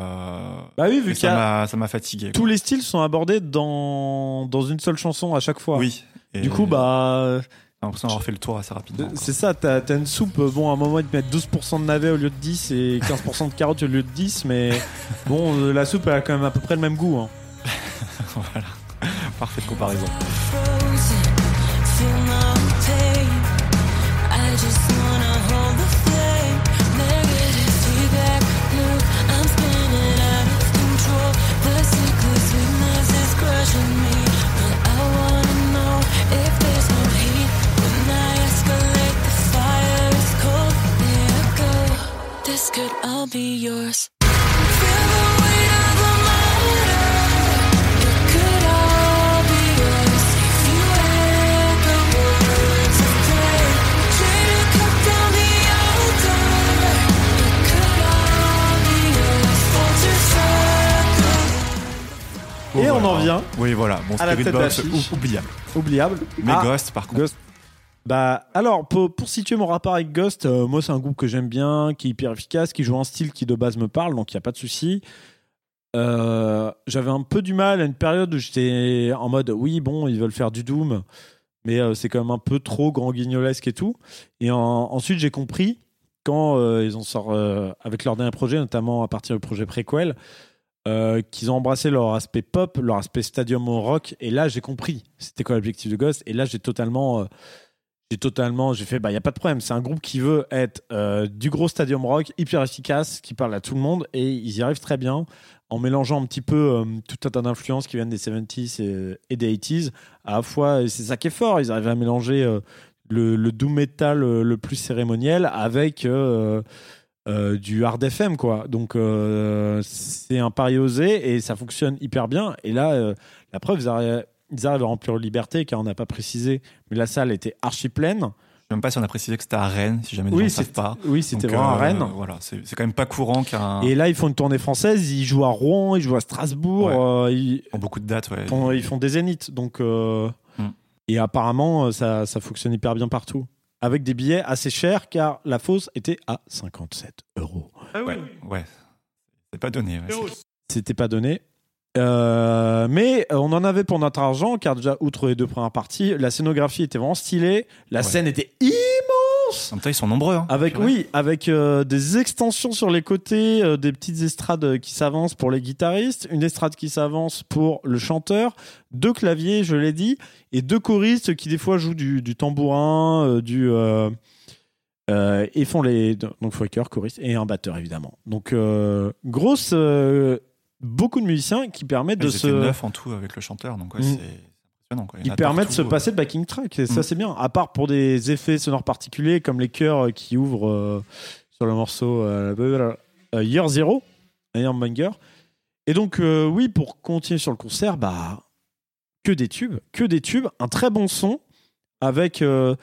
bah oui, vu et ça, m'a, ça m'a fatigué. Tous quoi. Les styles sont abordés dans, dans une seule chanson à chaque fois. Oui. Et du coup, bah... J'ai l'impression d'avoir fait le tour assez rapidement. C'est quoi. Ça, t'as, t'as une soupe. Bon, à un moment, ils te mettent douze pour cent de navet au lieu de dix et quinze pour cent de carottes au lieu de dix. Mais bon, la soupe, elle a quand même à peu près le même goût. Hein. Voilà. Parfaite comparaison. Could all be yours. Feel the weight of the matter. It could all be yours. If you had the words of prayer, try to cut down the altar. It could all be yours. Hold your circle. Et on en vient. Oui, voilà. Mon Spirit Box oubliable. Oubliable. Mais ah, Ghost, par contre. Ghost. Bah alors pour, pour situer mon rapport avec Ghost, euh, moi c'est un groupe que j'aime bien, qui est hyper efficace, qui joue un style qui de base me parle, donc il n'y a pas de souci. Euh, j'avais un peu du mal à une période où j'étais en mode oui bon ils veulent faire du doom, mais euh, c'est quand même un peu trop grand guignolesque et tout. Et en, ensuite j'ai compris quand euh, ils ont sorti euh, avec leur dernier projet, notamment à partir du projet préquel, euh, qu'ils ont embrassé leur aspect pop, leur aspect stadium rock. Et là j'ai compris c'était quoi l'objectif de Ghost. Et là j'ai totalement euh, J'ai totalement, j'ai fait, bah, il n'y a pas de problème. C'est un groupe qui veut être euh, du gros stadium rock, hyper efficace, qui parle à tout le monde et ils y arrivent très bien en mélangeant un petit peu euh, tout un tas d'influences qui viennent des soixante-dix et, et des quatre-vingt-dix. À la fois, et c'est ça qui est fort, ils arrivent à mélanger euh, le, le doom metal le, le plus cérémoniel avec euh, euh, du hard F M, quoi. Donc, euh, c'est un pari osé et ça fonctionne hyper bien. Et là, euh, la preuve, ils arrivent. Ils arrivent à remplir Liberté, car on n'a pas précisé, mais la salle était archi pleine. Je ne sais même pas si on a précisé que c'était à Rennes, si jamais des oui, gens ne savent pas. Oui, c'était donc, vraiment euh, à Rennes. Voilà, c'est, c'est quand même pas courant qu'un. Et là, ils font une tournée française, ils jouent à Rouen, ils jouent à Strasbourg. Ouais. Euh, ils font beaucoup de dates, ouais. Font, ils font des zéniths, donc. Euh... Hum. Et apparemment, ça, ça fonctionne hyper bien partout. Avec des billets assez chers, car la fosse était à cinquante-sept euros. Ah oui, ouais. ouais. C'était pas donné. Ouais. C'était pas donné. Euh, mais on en avait pour notre argent, car déjà outre les deux premières parties, la scénographie était vraiment stylée, la ouais. scène était immense. En même temps, ils sont nombreux. Hein, avec oui, avec euh, des extensions sur les côtés, euh, des petites estrades qui s'avancent pour les guitaristes, une estrade qui s'avance pour le chanteur, deux claviers, je l'ai dit, et deux choristes qui des fois jouent du, du tambourin, euh, du euh, euh, et font les donc faker, choriste et un batteur évidemment. Donc euh, grosse. Euh, Beaucoup de musiciens qui permettent ouais, de se. neuf en tout avec le chanteur, donc ouais, mmh. c'est impressionnant. Ils permettent de se passer de backing track, et mmh. ça c'est bien. À part pour des effets sonores particuliers comme les chœurs qui ouvrent euh, sur le morceau euh, euh, Year Zero, Iron Banger. Et donc, euh, oui, pour continuer sur le concert, bah, que des tubes, que des tubes, un très bon son avec. Euh,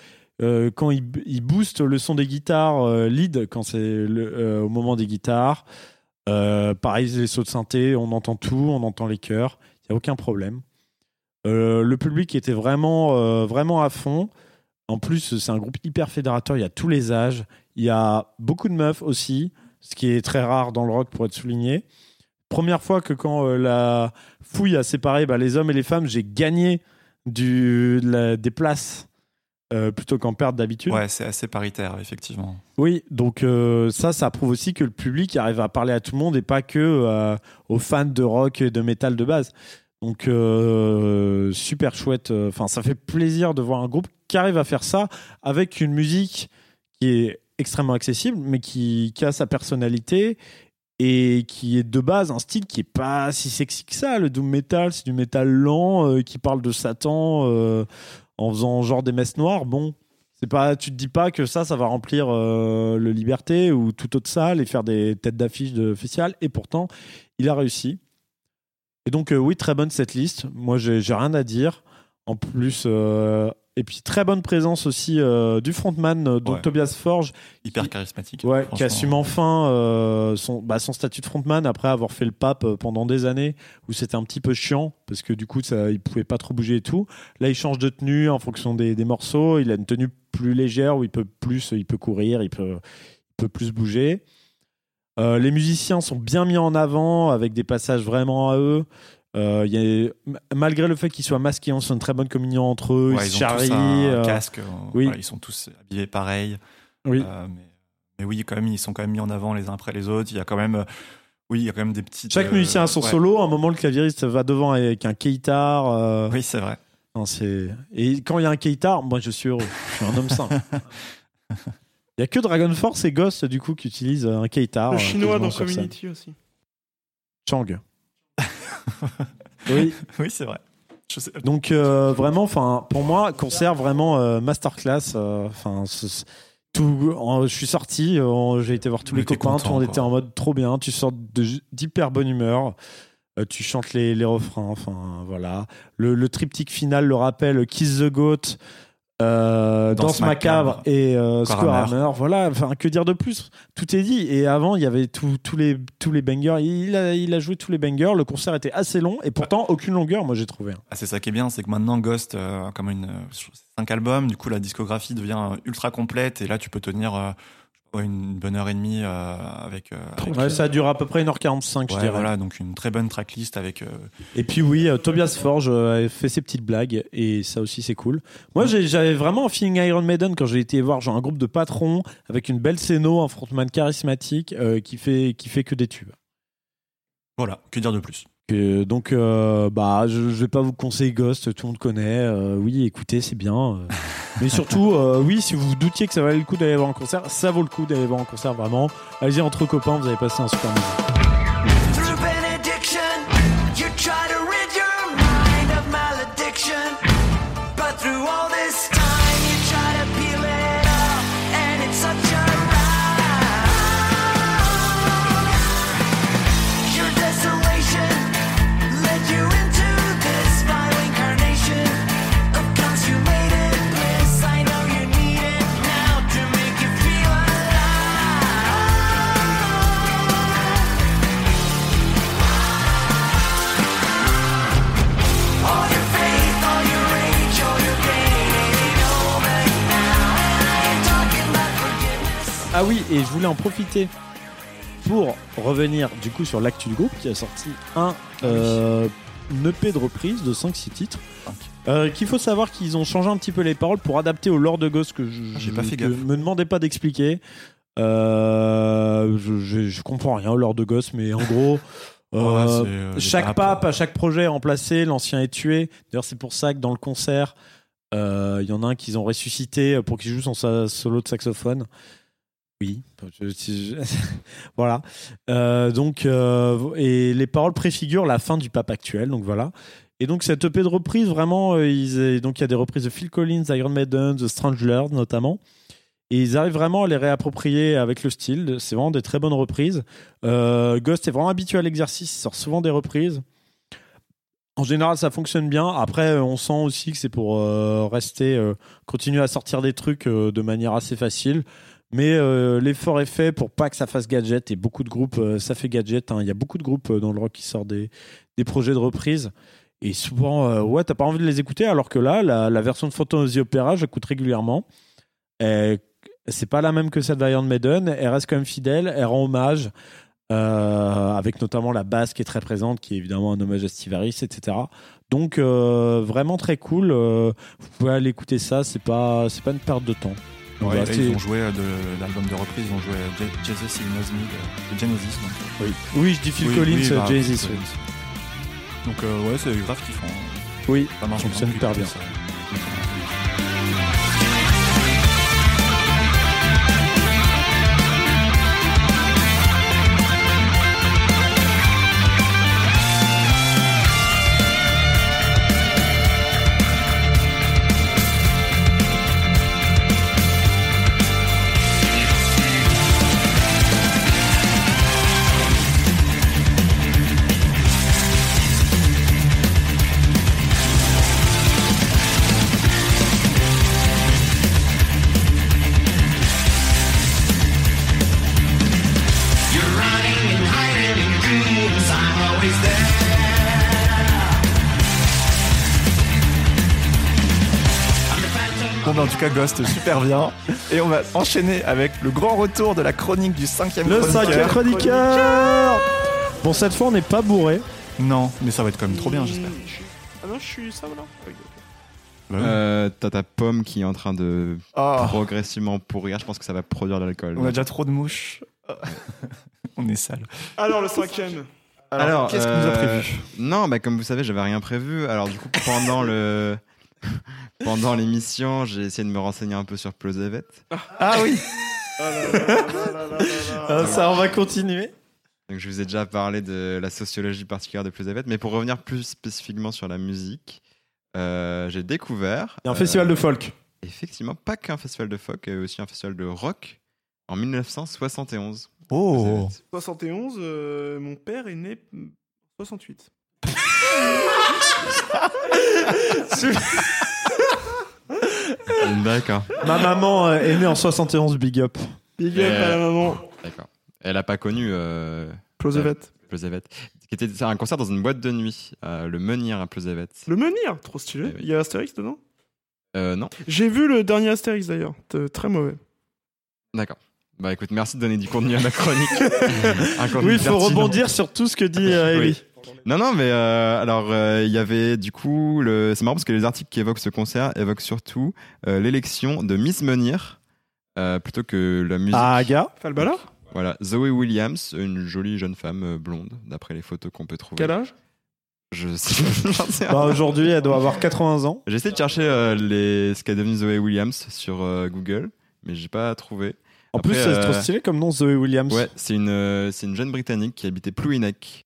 Euh, quand ils il boostent le son des guitares euh, lead, quand c'est le, euh, au moment des guitares. Euh, pareil, les sauts de synthé, on entend tout, on entend les chœurs, il n'y a aucun problème. Euh, le public était vraiment, euh, vraiment à fond. En plus, c'est un groupe hyper fédérateur, il y a tous les âges, il y a beaucoup de meufs aussi, ce qui est très rare dans le rock pour être souligné. Première fois que quand euh, la fouille a séparé bah, les hommes et les femmes, j'ai gagné du, la, des places. Euh, plutôt qu'en perdre d'habitude. Ouais, c'est assez paritaire, effectivement. Oui, donc euh, ça, ça prouve aussi que le public arrive à parler à tout le monde et pas que euh, aux fans de rock et de métal de base. Donc, euh, super chouette. Enfin, ça fait plaisir de voir un groupe qui arrive à faire ça avec une musique qui est extrêmement accessible, mais qui, qui a sa personnalité et qui est de base un style qui n'est pas si sexy que ça. Le doom metal, c'est du métal lent euh, qui parle de Satan... Euh, en faisant genre des messes noires, bon, c'est pas, tu te dis pas que ça, ça va remplir euh, le Liberté ou toute autre salle et faire des têtes d'affiche de festival. Et pourtant, il a réussi. Et donc, euh, oui, très bonne cette liste. Moi, j'ai, j'ai rien à dire. En plus, euh, Et puis très bonne présence aussi euh, du frontman euh, donc ouais. Tobias Forge, hyper qui, charismatique, ouais, qui assume enfin euh, son, bah, son statut de frontman après avoir fait le pape pendant des années où c'était un petit peu chiant parce que du coup ça, il pouvait pas trop bouger et tout. Là il change de tenue en fonction des, des morceaux, il a une tenue plus légère où il peut plus, il peut courir, il peut, il peut plus bouger. Euh, les musiciens sont bien mis en avant avec des passages vraiment à eux. Euh, y a, malgré le fait qu'ils soient masqués, on sent une très bonne communion entre eux. Ouais, ils, ils charrient, tous un euh... casque. Oui. Voilà, ils sont tous habillés pareil. Oui. Euh, mais, mais oui, quand même, ils sont quand même mis en avant les uns après les autres. Il y a quand même, oui, il y a quand même des petites. Chaque euh, musicien a son ouais. solo. À un moment, le claviériste va devant avec un keytar. Euh... Oui, c'est vrai. Non, c'est... Et quand il y a un keytar, moi, je suis heureux. Je suis un homme simple. Il y a que Dragon Force et Ghost du coup qui utilisent un keytar. Le chinois dans Community scène. Aussi. Chang. Oui, oui, c'est vrai. Je sais. Donc euh, vraiment, enfin, pour moi, concert vraiment euh, masterclass. Enfin, euh, tout. Euh, je suis sorti, euh, j'ai été voir tous mais les copains, content, tout on était en mode trop bien. Tu sors de, d'hyper bonne humeur. Euh, tu chantes les, les refrains. Enfin, voilà. Le, le triptyque final le rappelle Kiss the Goat, euh, Danse, Danse Macabre, Macabre et euh, Scorehammer. Voilà. Enfin, que dire de plus ? Tout est dit. Et avant, il y avait tous les tous les bangers. Il a il a joué tous les bangers. Le concert était assez long et pourtant ah. aucune longueur. Moi, j'ai trouvé. Ah, c'est ça qui est bien, c'est que maintenant Ghost, euh, comme une cinq albums, du coup la discographie devient ultra complète et là tu peux tenir euh, une bonne heure et demie euh, avec, euh, avec ouais, euh, ça dure à peu près une heure quarante-cinq ouais, je dirais. Voilà, donc une très bonne tracklist avec euh, et puis oui euh, Tobias Forge euh, fait ses petites blagues et ça aussi c'est cool. Moi ouais. j'ai, j'avais vraiment un feeling Iron Maiden quand j'ai été voir genre un groupe de patrons avec une belle scéno, un frontman charismatique euh, qui, fait, qui fait que des tubes. Voilà, que dire de plus. Et donc euh, bah, je, je vais pas vous conseiller Ghost, tout le monde connaît euh, oui écoutez c'est bien euh, mais surtout euh, oui si vous vous doutiez que ça valait le coup d'aller voir un concert, ça vaut le coup d'aller voir un concert vraiment, allez-y entre copains, vous avez passé un super moment. Ah oui, et je voulais en profiter pour revenir du coup sur l'actu du groupe qui a sorti un euh, E P de reprise de cinq six titres. Okay. Euh, qu'il faut savoir qu'ils ont changé un petit peu les paroles pour adapter au lore de Ghost que je, ah, j'ai pas fait gaffe. Me demandez pas d'expliquer. Euh, je, je, je comprends rien au lore de Ghost, mais en gros, euh, oh ouais, euh, chaque pape à chaque projet est remplacé, l'ancien est tué. D'ailleurs, c'est pour ça que dans le concert, il euh, y en a un qu'ils ont ressuscité pour qu'il joue son sa- solo de saxophone. Oui, je, je, voilà. Euh, donc, euh, et les paroles préfigurent la fin du pape actuel, donc voilà. Et donc cette E P de reprise, vraiment, euh, ils, donc il y a des reprises de Phil Collins, Iron Maiden, The Stranglers notamment. Et ils arrivent vraiment à les réapproprier avec le style. C'est vraiment des très bonnes reprises. Euh, Ghost est vraiment habitué à l'exercice. Il sort souvent des reprises. En général, ça fonctionne bien. Après, on sent aussi que c'est pour euh, rester, euh, continuer à sortir des trucs euh, de manière assez facile. Mais euh, l'effort est fait pour pas que ça fasse gadget et beaucoup de groupes, euh, ça fait gadget. Hein. Il y a beaucoup de groupes euh, dans le rock qui sortent des, des projets de reprise et souvent, euh, ouais, t'as pas envie de les écouter. Alors que là, la, la version de Phantom of the Opera, j'écoute régulièrement. Et c'est pas la même que celle d'Iron Maiden. Elle reste quand même fidèle, elle rend hommage euh, avec notamment la basse qui est très présente, qui est évidemment un hommage à Steve Harris, et cetera. Donc euh, vraiment très cool. Euh, vous pouvez aller écouter ça. C'est pas, c'est pas une perte de temps. Ouais, là, ils ont joué de l'album de reprise, ils ont joué Jesus He Knows Me de Genesis. Donc. Oui. oui, je dis Phil oui, Collins, oui, bah, Genesis. Oui. Donc euh, ouais, c'est grave kiffant. Oui, ça marche super bien. Ça. Bon, ben en tout cas, Ghost, super bien. Et on va enchaîner avec le grand retour de la chronique du cinquième chroniqueur. Le cinquième chroniqueur. Bon, cette fois, on n'est pas bourré. Non, mais ça va être quand même trop bien, j'espère. Ah non, je suis ça, voilà. Euh, t'as ta pomme qui est en train de oh. progressivement pourrir. Je pense que ça va produire de l'alcool. On ouais. a déjà trop de mouches. On est sale. Alors, le cinquième. Alors, Alors qu'est-ce euh, qu'on nous a prévu ? Non, bah, comme vous savez, j'avais rien prévu. Alors, du coup, pendant le... Pendant l'émission, j'ai essayé de me renseigner un peu sur Plosevette. Ah, ah oui. Ça, on va continuer. Donc, je vous ai déjà parlé de la sociologie particulière de Plosevette, mais pour revenir plus spécifiquement sur la musique, euh, j'ai découvert... Il y a un euh, festival de folk. Effectivement, pas qu'un festival de folk, il y a aussi un festival de rock en dix-neuf cent soixante et onze. Oh. soixante et onze, euh, mon père est né en soixante-huit. D'accord. Ma maman est née en soixante et onze, big up. Big up euh, à la maman. D'accord. Elle a pas connu euh, Plosevette. Plosevette. Qui était un concert dans une boîte de nuit, euh, le Menhir à Plosevette. Le Menhir, trop stylé. Euh, oui. Il y a Astérix dedans ? Euh non. J'ai vu le dernier Astérix d'ailleurs, T'es très mauvais. D'accord. Bah écoute, merci de donner du contenu à ma chronique. Oui, il faut rebondir sur tout ce que dit euh, Élie. Oui. Non, non, mais euh, alors il euh, y avait du coup, le... c'est marrant parce que les articles qui évoquent ce concert évoquent surtout euh, l'élection de Miss Menhir euh, plutôt que la musique. Ah, Aga Falbala. Voilà, Zoé Williams, une jolie jeune femme blonde, d'après les photos qu'on peut trouver. Quel âge ? Je sais pas. Bah, aujourd'hui, elle doit avoir quatre-vingts ans. J'ai essayé de chercher euh, les... ce qu'est devenu Zoé Williams sur euh, Google, mais j'ai pas trouvé. En Après, plus, c'est euh... trop stylé comme nom, Zoé Williams. Ouais, c'est une, euh, c'est une jeune Britannique qui habitait Plouhinec.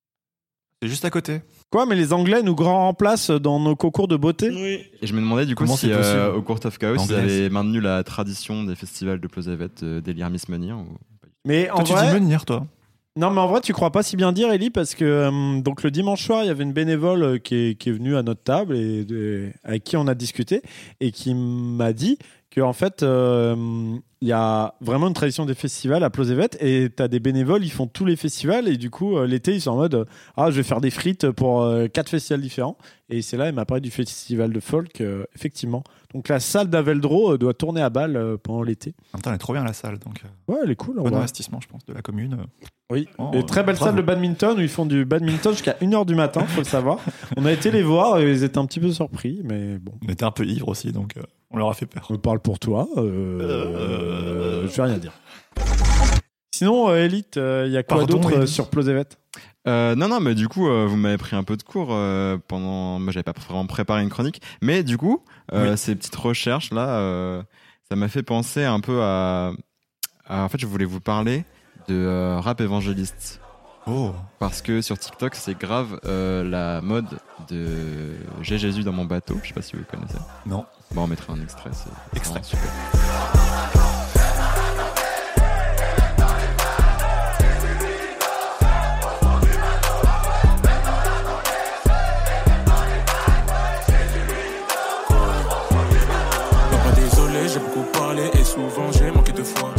C'est juste à côté. Quoi, mais les Anglais nous grand remplacent dans nos concours de beauté ? Oui. Et je me demandais du coup Comment si euh, au Court of Chaos, ils avaient maintenu la tradition des festivals de Plosevette, euh, délire Miss Menhir. Ou... Mais toi, en tu vrai... dis Menhir, toi. Non, mais en vrai, tu crois pas si bien dire, Élie, parce que euh, donc, le dimanche soir, il y avait une bénévole qui est, qui est venue à notre table et de, avec qui on a discuté et qui m'a dit que en fait, il euh, y a vraiment une tradition des festivals à Plosevette et t'as des bénévoles, ils font tous les festivals et du coup, euh, l'été, ils sont en mode euh, ah, je vais faire des frites pour euh, quatre festivals différents. Et c'est là, elle m'a parlé du festival de folk, euh, effectivement. Donc la salle d'Aveldro euh, doit tourner à balle euh, pendant l'été. En même temps, elle est trop bien la salle. Donc, euh, ouais, elle est cool. Bon investissement, je pense, de la commune. Euh. Oui, oh, et très belle bravo. Salle de badminton où ils font du badminton jusqu'à une heure du matin, faut le savoir. On a été les voir et ils étaient un petit peu surpris, mais bon. On était un peu ivres aussi, donc euh, on leur a fait peur. On parle pour toi, euh, euh... je vais rien dire. Sinon, euh, Elite, il euh, y a quoi Pardon, d'autre euh, sur Plosevette euh, Non, non, mais du coup, euh, vous m'avez pris un peu de cours euh, pendant. Moi, j'avais pas vraiment préparé une chronique, mais du coup, euh, oui. ces petites recherches là, euh, ça m'a fait penser un peu à... à. En fait, je voulais vous parler. De euh, rap évangéliste. Oh. Parce que sur TikTok, c'est grave euh, la mode de J'ai Jésus dans mon bateau. Je sais pas si vous connaissez. Non. Bon, on mettra un extrait. C'est... Extrait. C'est super. Papa, désolé, j'ai beaucoup parlé et souvent j'ai manqué de foi.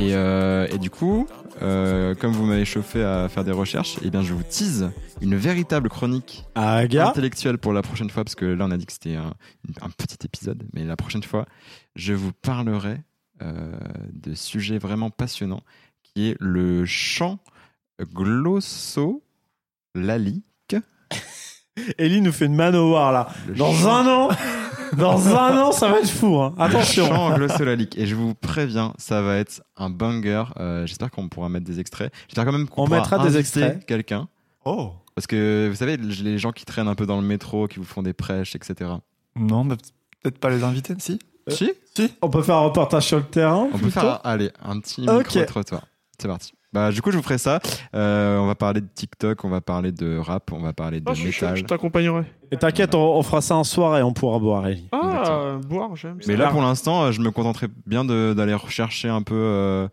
Et, euh, et du coup, euh, comme vous m'avez chauffé à faire des recherches, eh bien je vous tease une véritable chronique ah, intellectuelle pour la prochaine fois, parce que là on a dit que c'était un, un petit épisode, mais la prochaine fois, je vous parlerai euh, de sujets vraiment passionnants, qui est le chant glossolalique. Élie nous fait une manoir là. Le Dans chant... un an Dans un an, ça va être fou, hein. Attention. Le chant glossolalique. Et je vous préviens, ça va être un banger. Euh, j'espère qu'on pourra mettre des extraits. J'espère quand même qu'on On pourra mettra des extraits. Quelqu'un. Oh. Parce que vous savez, les gens qui traînent un peu dans le métro, qui vous font des prêches, et cetera. Non, mais peut-être pas les inviter, si. Euh, si. Si. On peut faire un reportage sur le terrain. On peut faire, allez, un petit okay. micro-trottoir. C'est parti. Bah, du coup, je vous ferai ça. Euh, on va parler de TikTok, on va parler de rap, on va parler de oh, métal. Je, je t'accompagnerai. Et t'inquiète, on, on fera ça un soir et on pourra boire. Ellie. Ah, exactement. Boire, j'aime ça. Mais là, pour l'instant, je me contenterai bien de, d'aller rechercher un peu euh,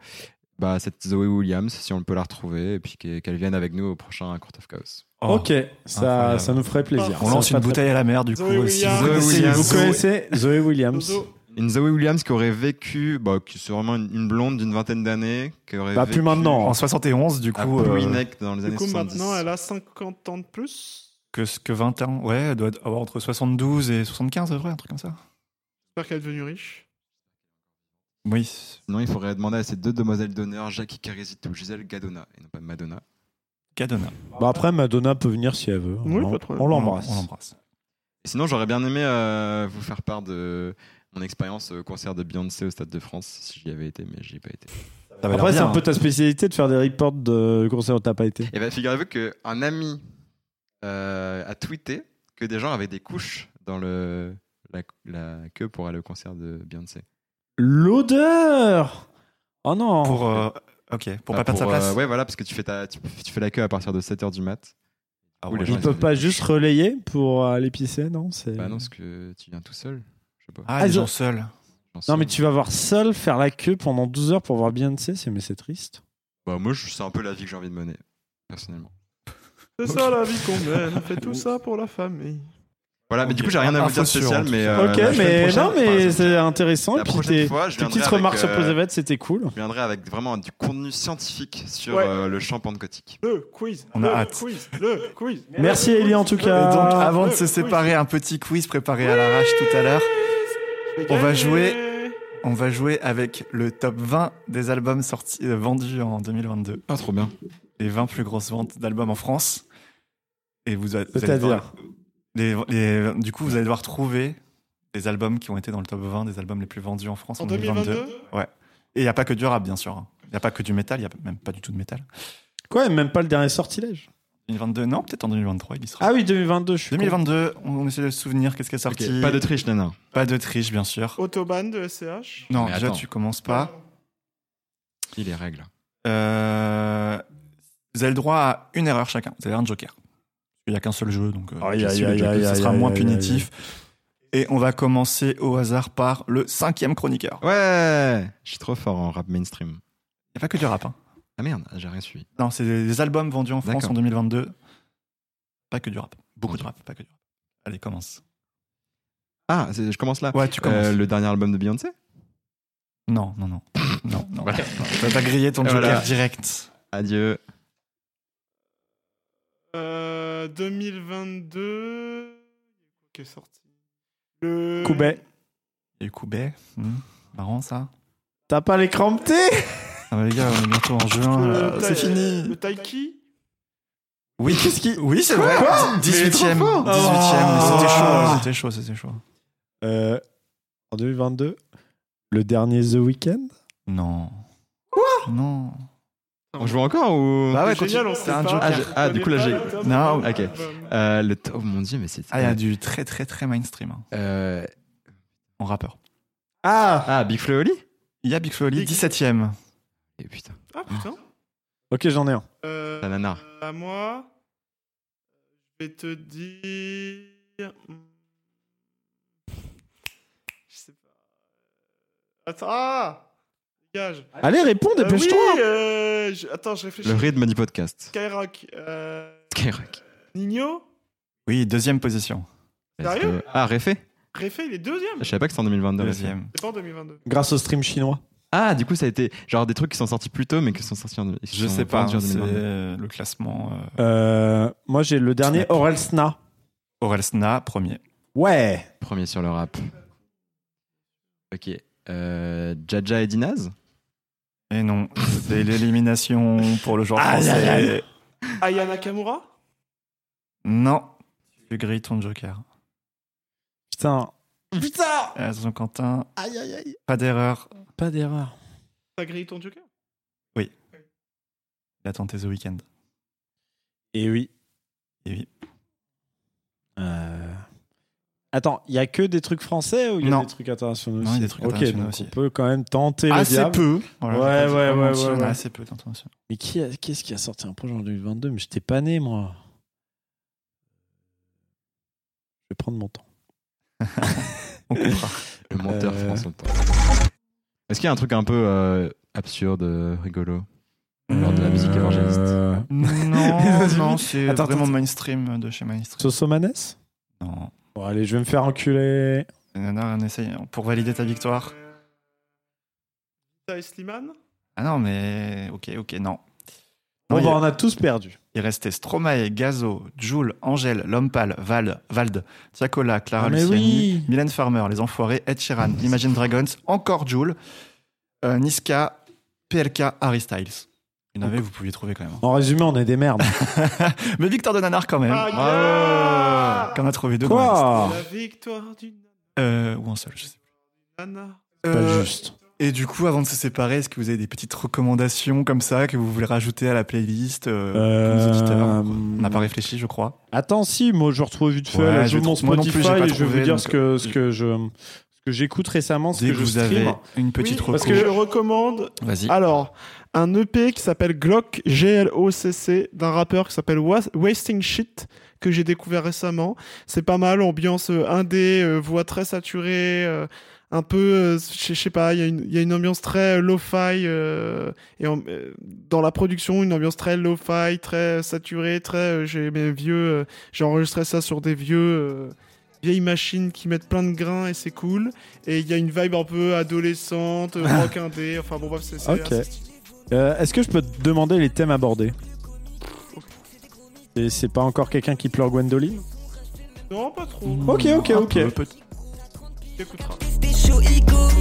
bah, cette Zoé Williams, si on peut la retrouver, et puis qu'elle vienne avec nous au prochain Court of Chaos. Oh, ok, ça, ça nous ferait plaisir. On lance une bouteille à la mer, du coup. Zoé Williams. Zoé Williams. Vous connaissez Zoé Williams. Une Zoé Williams qui aurait vécu, bah, qui c'est vraiment une, une blonde d'une vingtaine d'années, qui aurait bah, vécu... plus maintenant, en soixante et onze, du coup... À Blue Neck dans les du années coup, soixante-dix. Du coup, maintenant, elle a cinquante ans de plus que, que vingt ans. Ouais, elle doit avoir entre soixante-douze et soixante-quinze, c'est vrai, un truc comme ça. J'espère qu'elle est devenue riche. Oui. Sinon, il faudrait demander à ces deux demoiselles d'honneur, Jackie Carézite ou Gisèle Gadona, et non pas Madonna. Gadona. Bah après, Madonna peut venir si elle veut. Oui, on, pas trop. On l'embrasse. On l'embrasse. Et sinon, j'aurais bien aimé euh, vous faire part de... mon expérience au concert de Beyoncé au Stade de France, si j'y avais été, mais j'y ai pas été. Après, c'est un peu ta spécialité de faire des reports de concerts où t'as pas été. Et bien, bah, figurez-vous qu'un ami euh, a tweeté que des gens avaient des couches dans le, la, la queue pour aller au concert de Beyoncé. L'odeur ! Oh non ! Pour, euh, ok, pour ah, pas perdre pour, sa place. Euh, ouais, voilà, parce que tu fais, ta, tu, tu fais la queue à partir de sept heures du mat. Ah, ouais, ils peuvent pas des... juste relayer pour aller pisser, non ? C'est... Bah non, parce que tu viens tout seul. Ah, ah, les gens seuls. Non, mais tu vas voir seul faire la queue pendant douze heures pour voir Beyoncé, c'est... mais c'est triste. Bah, moi, c'est un peu la vie que j'ai envie de mener, personnellement. C'est ça la vie qu'on mène, on fait tout ça pour la famille. Voilà, mais okay. Du coup, j'ai rien à vous dire spécial, mais. Euh, ok, mais non, mais c'est intéressant. La prochaine fois, je viendrai. Tes petites remarques sur Posevette, c'était cool. Je viendrai avec vraiment du contenu scientifique sur le champ pancréatique. Le quiz. On a hâte. Le quiz. Merci, Élie, en tout cas. Donc, avant de se séparer, un petit quiz préparé à l'arrache tout à l'heure. On va jouer, on va jouer avec le top vingt des albums sortis, euh, vendus en deux mille vingt-deux. Ah, trop bien. Les vingt plus grosses ventes d'albums en France. Et vous, vous allez voir, les, les, du coup, vous allez devoir trouver des albums qui ont été dans le top vingt des albums les plus vendus en France en, en deux mille vingt-deux. deux mille vingt-deux ouais. Et il n'y a pas que du rap, bien sûr. Il n'y a pas que du métal, il n'y a même pas du tout de métal. Quoi, même pas le dernier sortilège deux mille vingt-deux, non, peut-être en deux mille vingt-trois, il y sera. Ah oui, deux mille vingt-deux, je suis deux mille vingt-deux, con. on, on essaie de se souvenir qu'est-ce qui est sorti. Okay. Pas de triche, Nana. Pas de triche, bien sûr. Autobahn de S C H. Non, mais déjà, attends. Tu commences pas. Il y a les règles. Euh, vous avez le droit à une erreur chacun. Vous avez un joker. Il n'y a qu'un seul jeu, donc euh, oh, yeah, yeah, yeah, le joker, yeah, ça sera yeah, moins yeah, punitif. Yeah, yeah. Et on va commencer au hasard par le cinquième chroniqueur. Ouais, je suis trop fort en rap mainstream. Il n'y a pas que du rap, hein. Ah merde, j'ai rien suivi. Non, c'est des albums vendus en France. D'accord. En deux mille vingt-deux. Pas que du rap. Beaucoup okay. de rap, pas que du rap. Allez, commence. Ah, c'est, je commence là. Ouais, tu commences. Euh, le dernier album de Beyoncé ? Non, non, non. non, non. Voilà. T'as, t'as grillé ton joker voilà. direct. Adieu. Euh, deux mille vingt-deux... Qui est sorti ? Le... Koubet. Et Koubet. Mmh. Marrant, ça. T'as pas les crampes thé ? Ah bah les gars, on est bientôt en juin, là. Ta- c'est fini. Le Taiki. Oui, qu'est-ce qui... Oui, c'est quoi, vrai. dix-huitième. dix-huitième. Oh, c'était chaud, c'était chaud, c'était chaud. Euh, en deux mille vingt-deux, le dernier The Weeknd. Non. Quoi? Non. On joue encore ou... Bah ouais, génial, on sait pas. Ah, ah du coup, là, j'ai... Non, ok. Euh, le... Oh mon dieu, mais c'est... Ah, il y a du très, très, très mainstream. Hein. Euh... En rappeur. Ah Ah, Big Flo et Oli. Il y a Big Flo et Oli, dix-septième. Et putain. Ah putain. Ok, j'en ai un. Euh, la nana. À moi, je vais te dire. Je sais pas. Attends. Ah dégage. Allez, réponds, euh, dépêche-toi. Oui, euh, je... Attends, je réfléchis. Le rythme du podcast. Skyrock. Euh... Skyrock. Nino. Oui, deuxième position. Sérieux que... Ah, Réfé. Réfé, il est deuxième. Je savais pas que c'était en deux mille vingt-deux. Deuxième. C'est pas en deux mille vingt-deux. Grâce au stream chinois. Ah, du coup, ça a été genre des trucs qui sont sortis plus tôt, mais qui sont sortis en deux mille vingt-deux. Je sais pas, hein, c'est euh, le classement. Euh... Euh, moi, j'ai le dernier, Orelsan. Orelsan, premier. Ouais. Premier sur le rap. Ok. Euh, Jaja et Dinaz. Et non, c'est l'élimination pour le genre français. Aïe, aïe, aïe. Aya Nakamura. Non. Tu grilles ton joker. Putain. Putain! Attention, Quentin. Aïe, aïe, aïe. Pas d'erreur. Pas d'erreur. T'as grillé ton joker? Oui. Il a tenté The Weeknd. Et oui. Et oui. Euh... Attends, il n'y a que des trucs français ou il y a des trucs internationaux aussi? Non, il y a des trucs internationaux aussi. Ok, donc on peut quand même tenter le diable. Assez peu. Voilà, ouais, ouais, ouais, ouais, ouais, ouais. Assez peu d'internationaux. Mais qui a, qu'est-ce qui a sorti un projet en deux mille vingt-deux? Mais j'étais pas né, moi. Je vais prendre mon temps. On comprend. Le menteur euh... prend son temps. Est-ce qu'il y a un truc un peu euh, absurde, rigolo mmh... lors de la musique évangéliste? euh... Non, non, c'est attends, vraiment attends. Mainstream de chez mainstream. Sosomanes? Non. Bon, allez, je vais me faire enculer. Nanar, un essai pour valider ta victoire. Vita et Slimane ? Ah non, mais... Ok, ok, non. Non, bon, bah, a... on a tous perdu. Il restait Stromae, Gazo, Jules, Angèle, L'Homme Pâle, Val, Valde, Tiakola, Clara ah, Luciani, oui. Mylène Farmer, Les Enfoirés, Ed Sheeran, oh, Imagine Dragons, encore Jules, euh, Niska, P L K, Harry Styles. Il y en avait, vous pouviez trouver quand même. En résumé, on est des merdes. Mais victoire de Nanar quand même. Ah, yeah, oh, qu'on a trouvé deux. Quoi ? La victoire du Euh, ou un seul, je sais plus. Nanar. C'est pas euh... juste. Et du coup, avant de se séparer, est-ce que vous avez des petites recommandations comme ça que vous voulez rajouter à la playlist euh, euh... pour nos auditeurs ? On n'a pas réfléchi, je crois. Attends, si, moi je retrouve vite fait ouais, je mon Spotify plus, et je vais dire ce que, ce que je... que j'écoute récemment, ce Dès que, que je vous stream. Avez une petite oui, parce que je recommande. Vas-y. Alors, un E P qui s'appelle Glock, G L O C C, d'un rappeur qui s'appelle Was- Wasting Shit, que j'ai découvert récemment. C'est pas mal, ambiance indé, euh, voix très saturée, euh, un peu, euh, je sais pas, il y, y a une ambiance très lo-fi, euh, et en, euh, dans la production, une ambiance très lo-fi, très saturée, très, euh, j'ai mes vieux, euh, j'ai enregistré ça sur des vieux... Euh, vieilles machines qui mettent plein de grains et c'est cool. Et il y a une vibe un peu adolescente, rock indé, enfin bon bref, c'est ça. Okay. Euh, est-ce que je peux te demander les thèmes abordés ? Et c'est pas encore quelqu'un qui pleure Gwendoline ? Non, pas trop. Mmh. Ok, ok, ok. Tu petit... écouteras.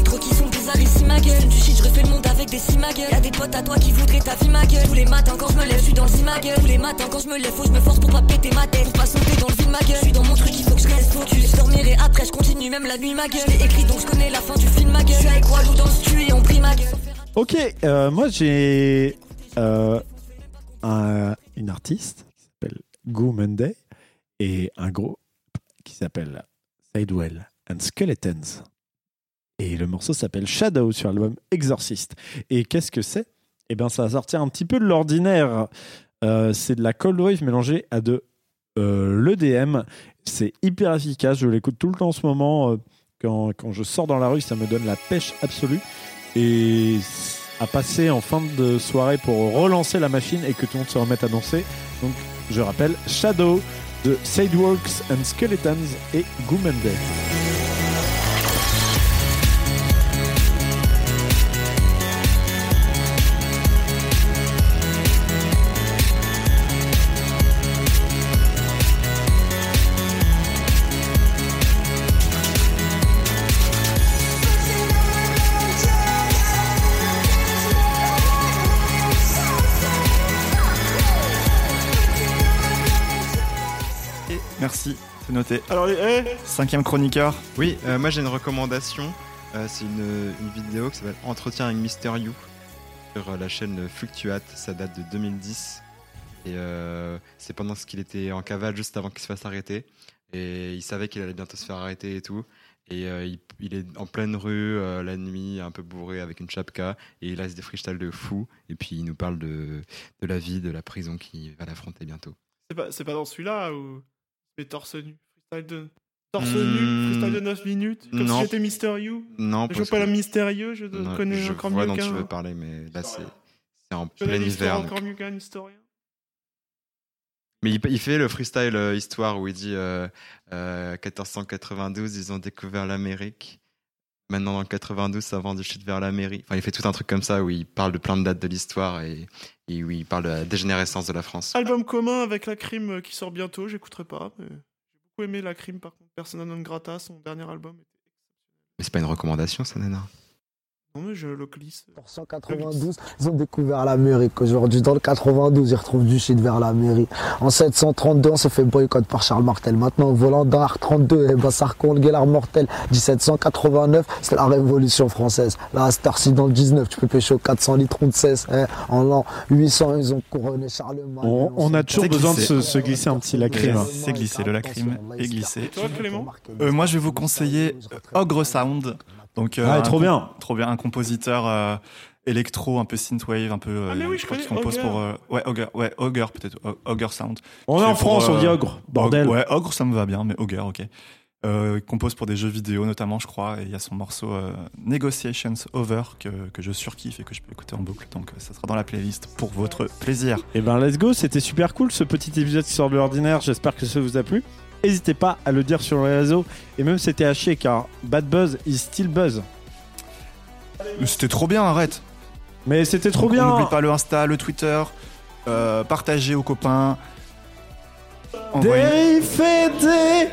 Trop qui sont bizarres ici ma gueule. Du shit je refais le monde avec des si ma gueule. Y'a des potes à toi qui voudraient ta vie ma gueule. Tous les matins quand je me lève je suis dans le si ma gueule. Tous les matins quand je me lève faut je me force pour pas péter ma tête. Pour pas sauter dans le vide ma gueule. Je suis dans mon truc il faut que je reste focus. Je dormirai après je continue même la nuit ma gueule. Je l'ai écrit donc je connais la fin du film ma gueule. Je suis avec Walou dans le studio et on prie ma gueule. Ok, euh, moi j'ai euh, un, une artiste qui s'appelle Goomendeck et un groupe qui s'appelle Sidewalks and Skeletons. Et le morceau s'appelle Shadow sur l'album Exorcist. Et qu'est-ce que c'est ? Eh bien, ça va sortir un petit peu de l'ordinaire. Euh, c'est de la cold wave mélangée à de euh, l'E D M. C'est hyper efficace. Je l'écoute tout le temps en ce moment. Euh, quand, quand je sors dans la rue, ça me donne la pêche absolue. Et à passer en fin de soirée pour relancer la machine et que tout le monde se remette à danser. Donc, je rappelle Shadow de Sidewalks and Skeletons et Goomendeck. Merci, c'est noté. Alors, hey, cinquième chroniqueur. Oui, euh, moi j'ai une recommandation. Euh, c'est une, une vidéo qui s'appelle Entretien avec Mister You sur euh, la chaîne Fluctuate. Ça date de deux mille dix. Et euh, c'est pendant qu'il était en cavale, juste avant qu'il se fasse arrêter. Et il savait qu'il allait bientôt se faire arrêter et tout. Et euh, il, il est en pleine rue, euh, la nuit, un peu bourré avec une chapka. Et il laisse des freestyles de fou. Et puis il nous parle de, de la vie, de la prison qu'il va l'affronter bientôt. C'est pas, c'est pas dans celui-là ou... Mais torse nu, freestyle de, torse mmh... nu, freestyle de neuf minutes, comme non. Si j'étais Mister You. Non, je joue pas que... la mystérieux, je non, connais je encore mieux qu'un. Je vois dont tu veux parler, mais là c'est, c'est en plein hiver. Encore mieux qu'un historien. Mais il, il fait le freestyle euh, histoire où il dit euh, euh, quatorze cent quatre-vingt-douze, ils ont découvert l'Amérique. Maintenant en quatre-vingt-douze, ça vend du shit vers l'Amérique. Enfin, il fait tout un truc comme ça où il parle de plein de dates de l'histoire et, et où il parle de la dégénérescence de la France. Album commun avec La Crime qui sort bientôt, j'écouterai pas. Mais j'ai beaucoup aimé La Crime, par contre, Persona non grata, son dernier album. Mais c'est pas une recommandation, ça, Nana ? Non, mais je le glisse. En quatre-vingt-douze, ils ont découvert l'Amérique. Aujourd'hui, dans le quatre-vingt-douze, ils retrouvent du shit vers l'Amérique. En sept cent trente-deux, on se fait boycott par Charles Martel. Maintenant, volant d'un A R trente-deux, et ben, Sarcon, le Guélard Mortel. dix-sept cent quatre-vingt-neuf, c'est la Révolution française. Là, à Starcy, dans le dix-neuf, tu peux pêcher au quatre cents litres, on seize. Hein. En l'an huit cents, ils ont couronné Charlemagne. On, on a toujours besoin de se, se glisser un petit Lacrime. C'est glissé, le Lacrime est glissé. Et toi, Clément ? euh, Moi, je vais vous conseiller Ogre Sound. Donc, euh, ah, trop bien, com- trop bien, un compositeur euh, électro, un peu synthwave, un peu. Euh, ah mais oui, je crois qu'il compose pour. Euh, ouais, Ogre, ouais, Ogre peut-être, Ogre Sound. On est en France, pour, euh, on dit Ogre, bordel. Ouais, Ogre, ça me va bien, mais Ogre, ok. Euh, il compose pour des jeux vidéo notamment, je crois, et il y a son morceau euh, Negotiations Over que que je surkiffe et que je peux écouter en boucle. Donc, ça sera dans la playlist pour votre plaisir. Et ben, let's go, c'était super cool ce petit épisode qui sort de l'ordinaire. J'espère que ça vous a plu. N'hésitez pas à le dire sur les réseaux. Et même c'était à chier car bad buzz is still buzz. C'était trop bien, arrête. Mais c'était trop on, bien. N'oublie pas le Insta, le Twitter, euh, partagez aux copains. Envoyez. Des fédés.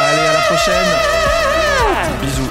Allez, à la prochaine. Bisous.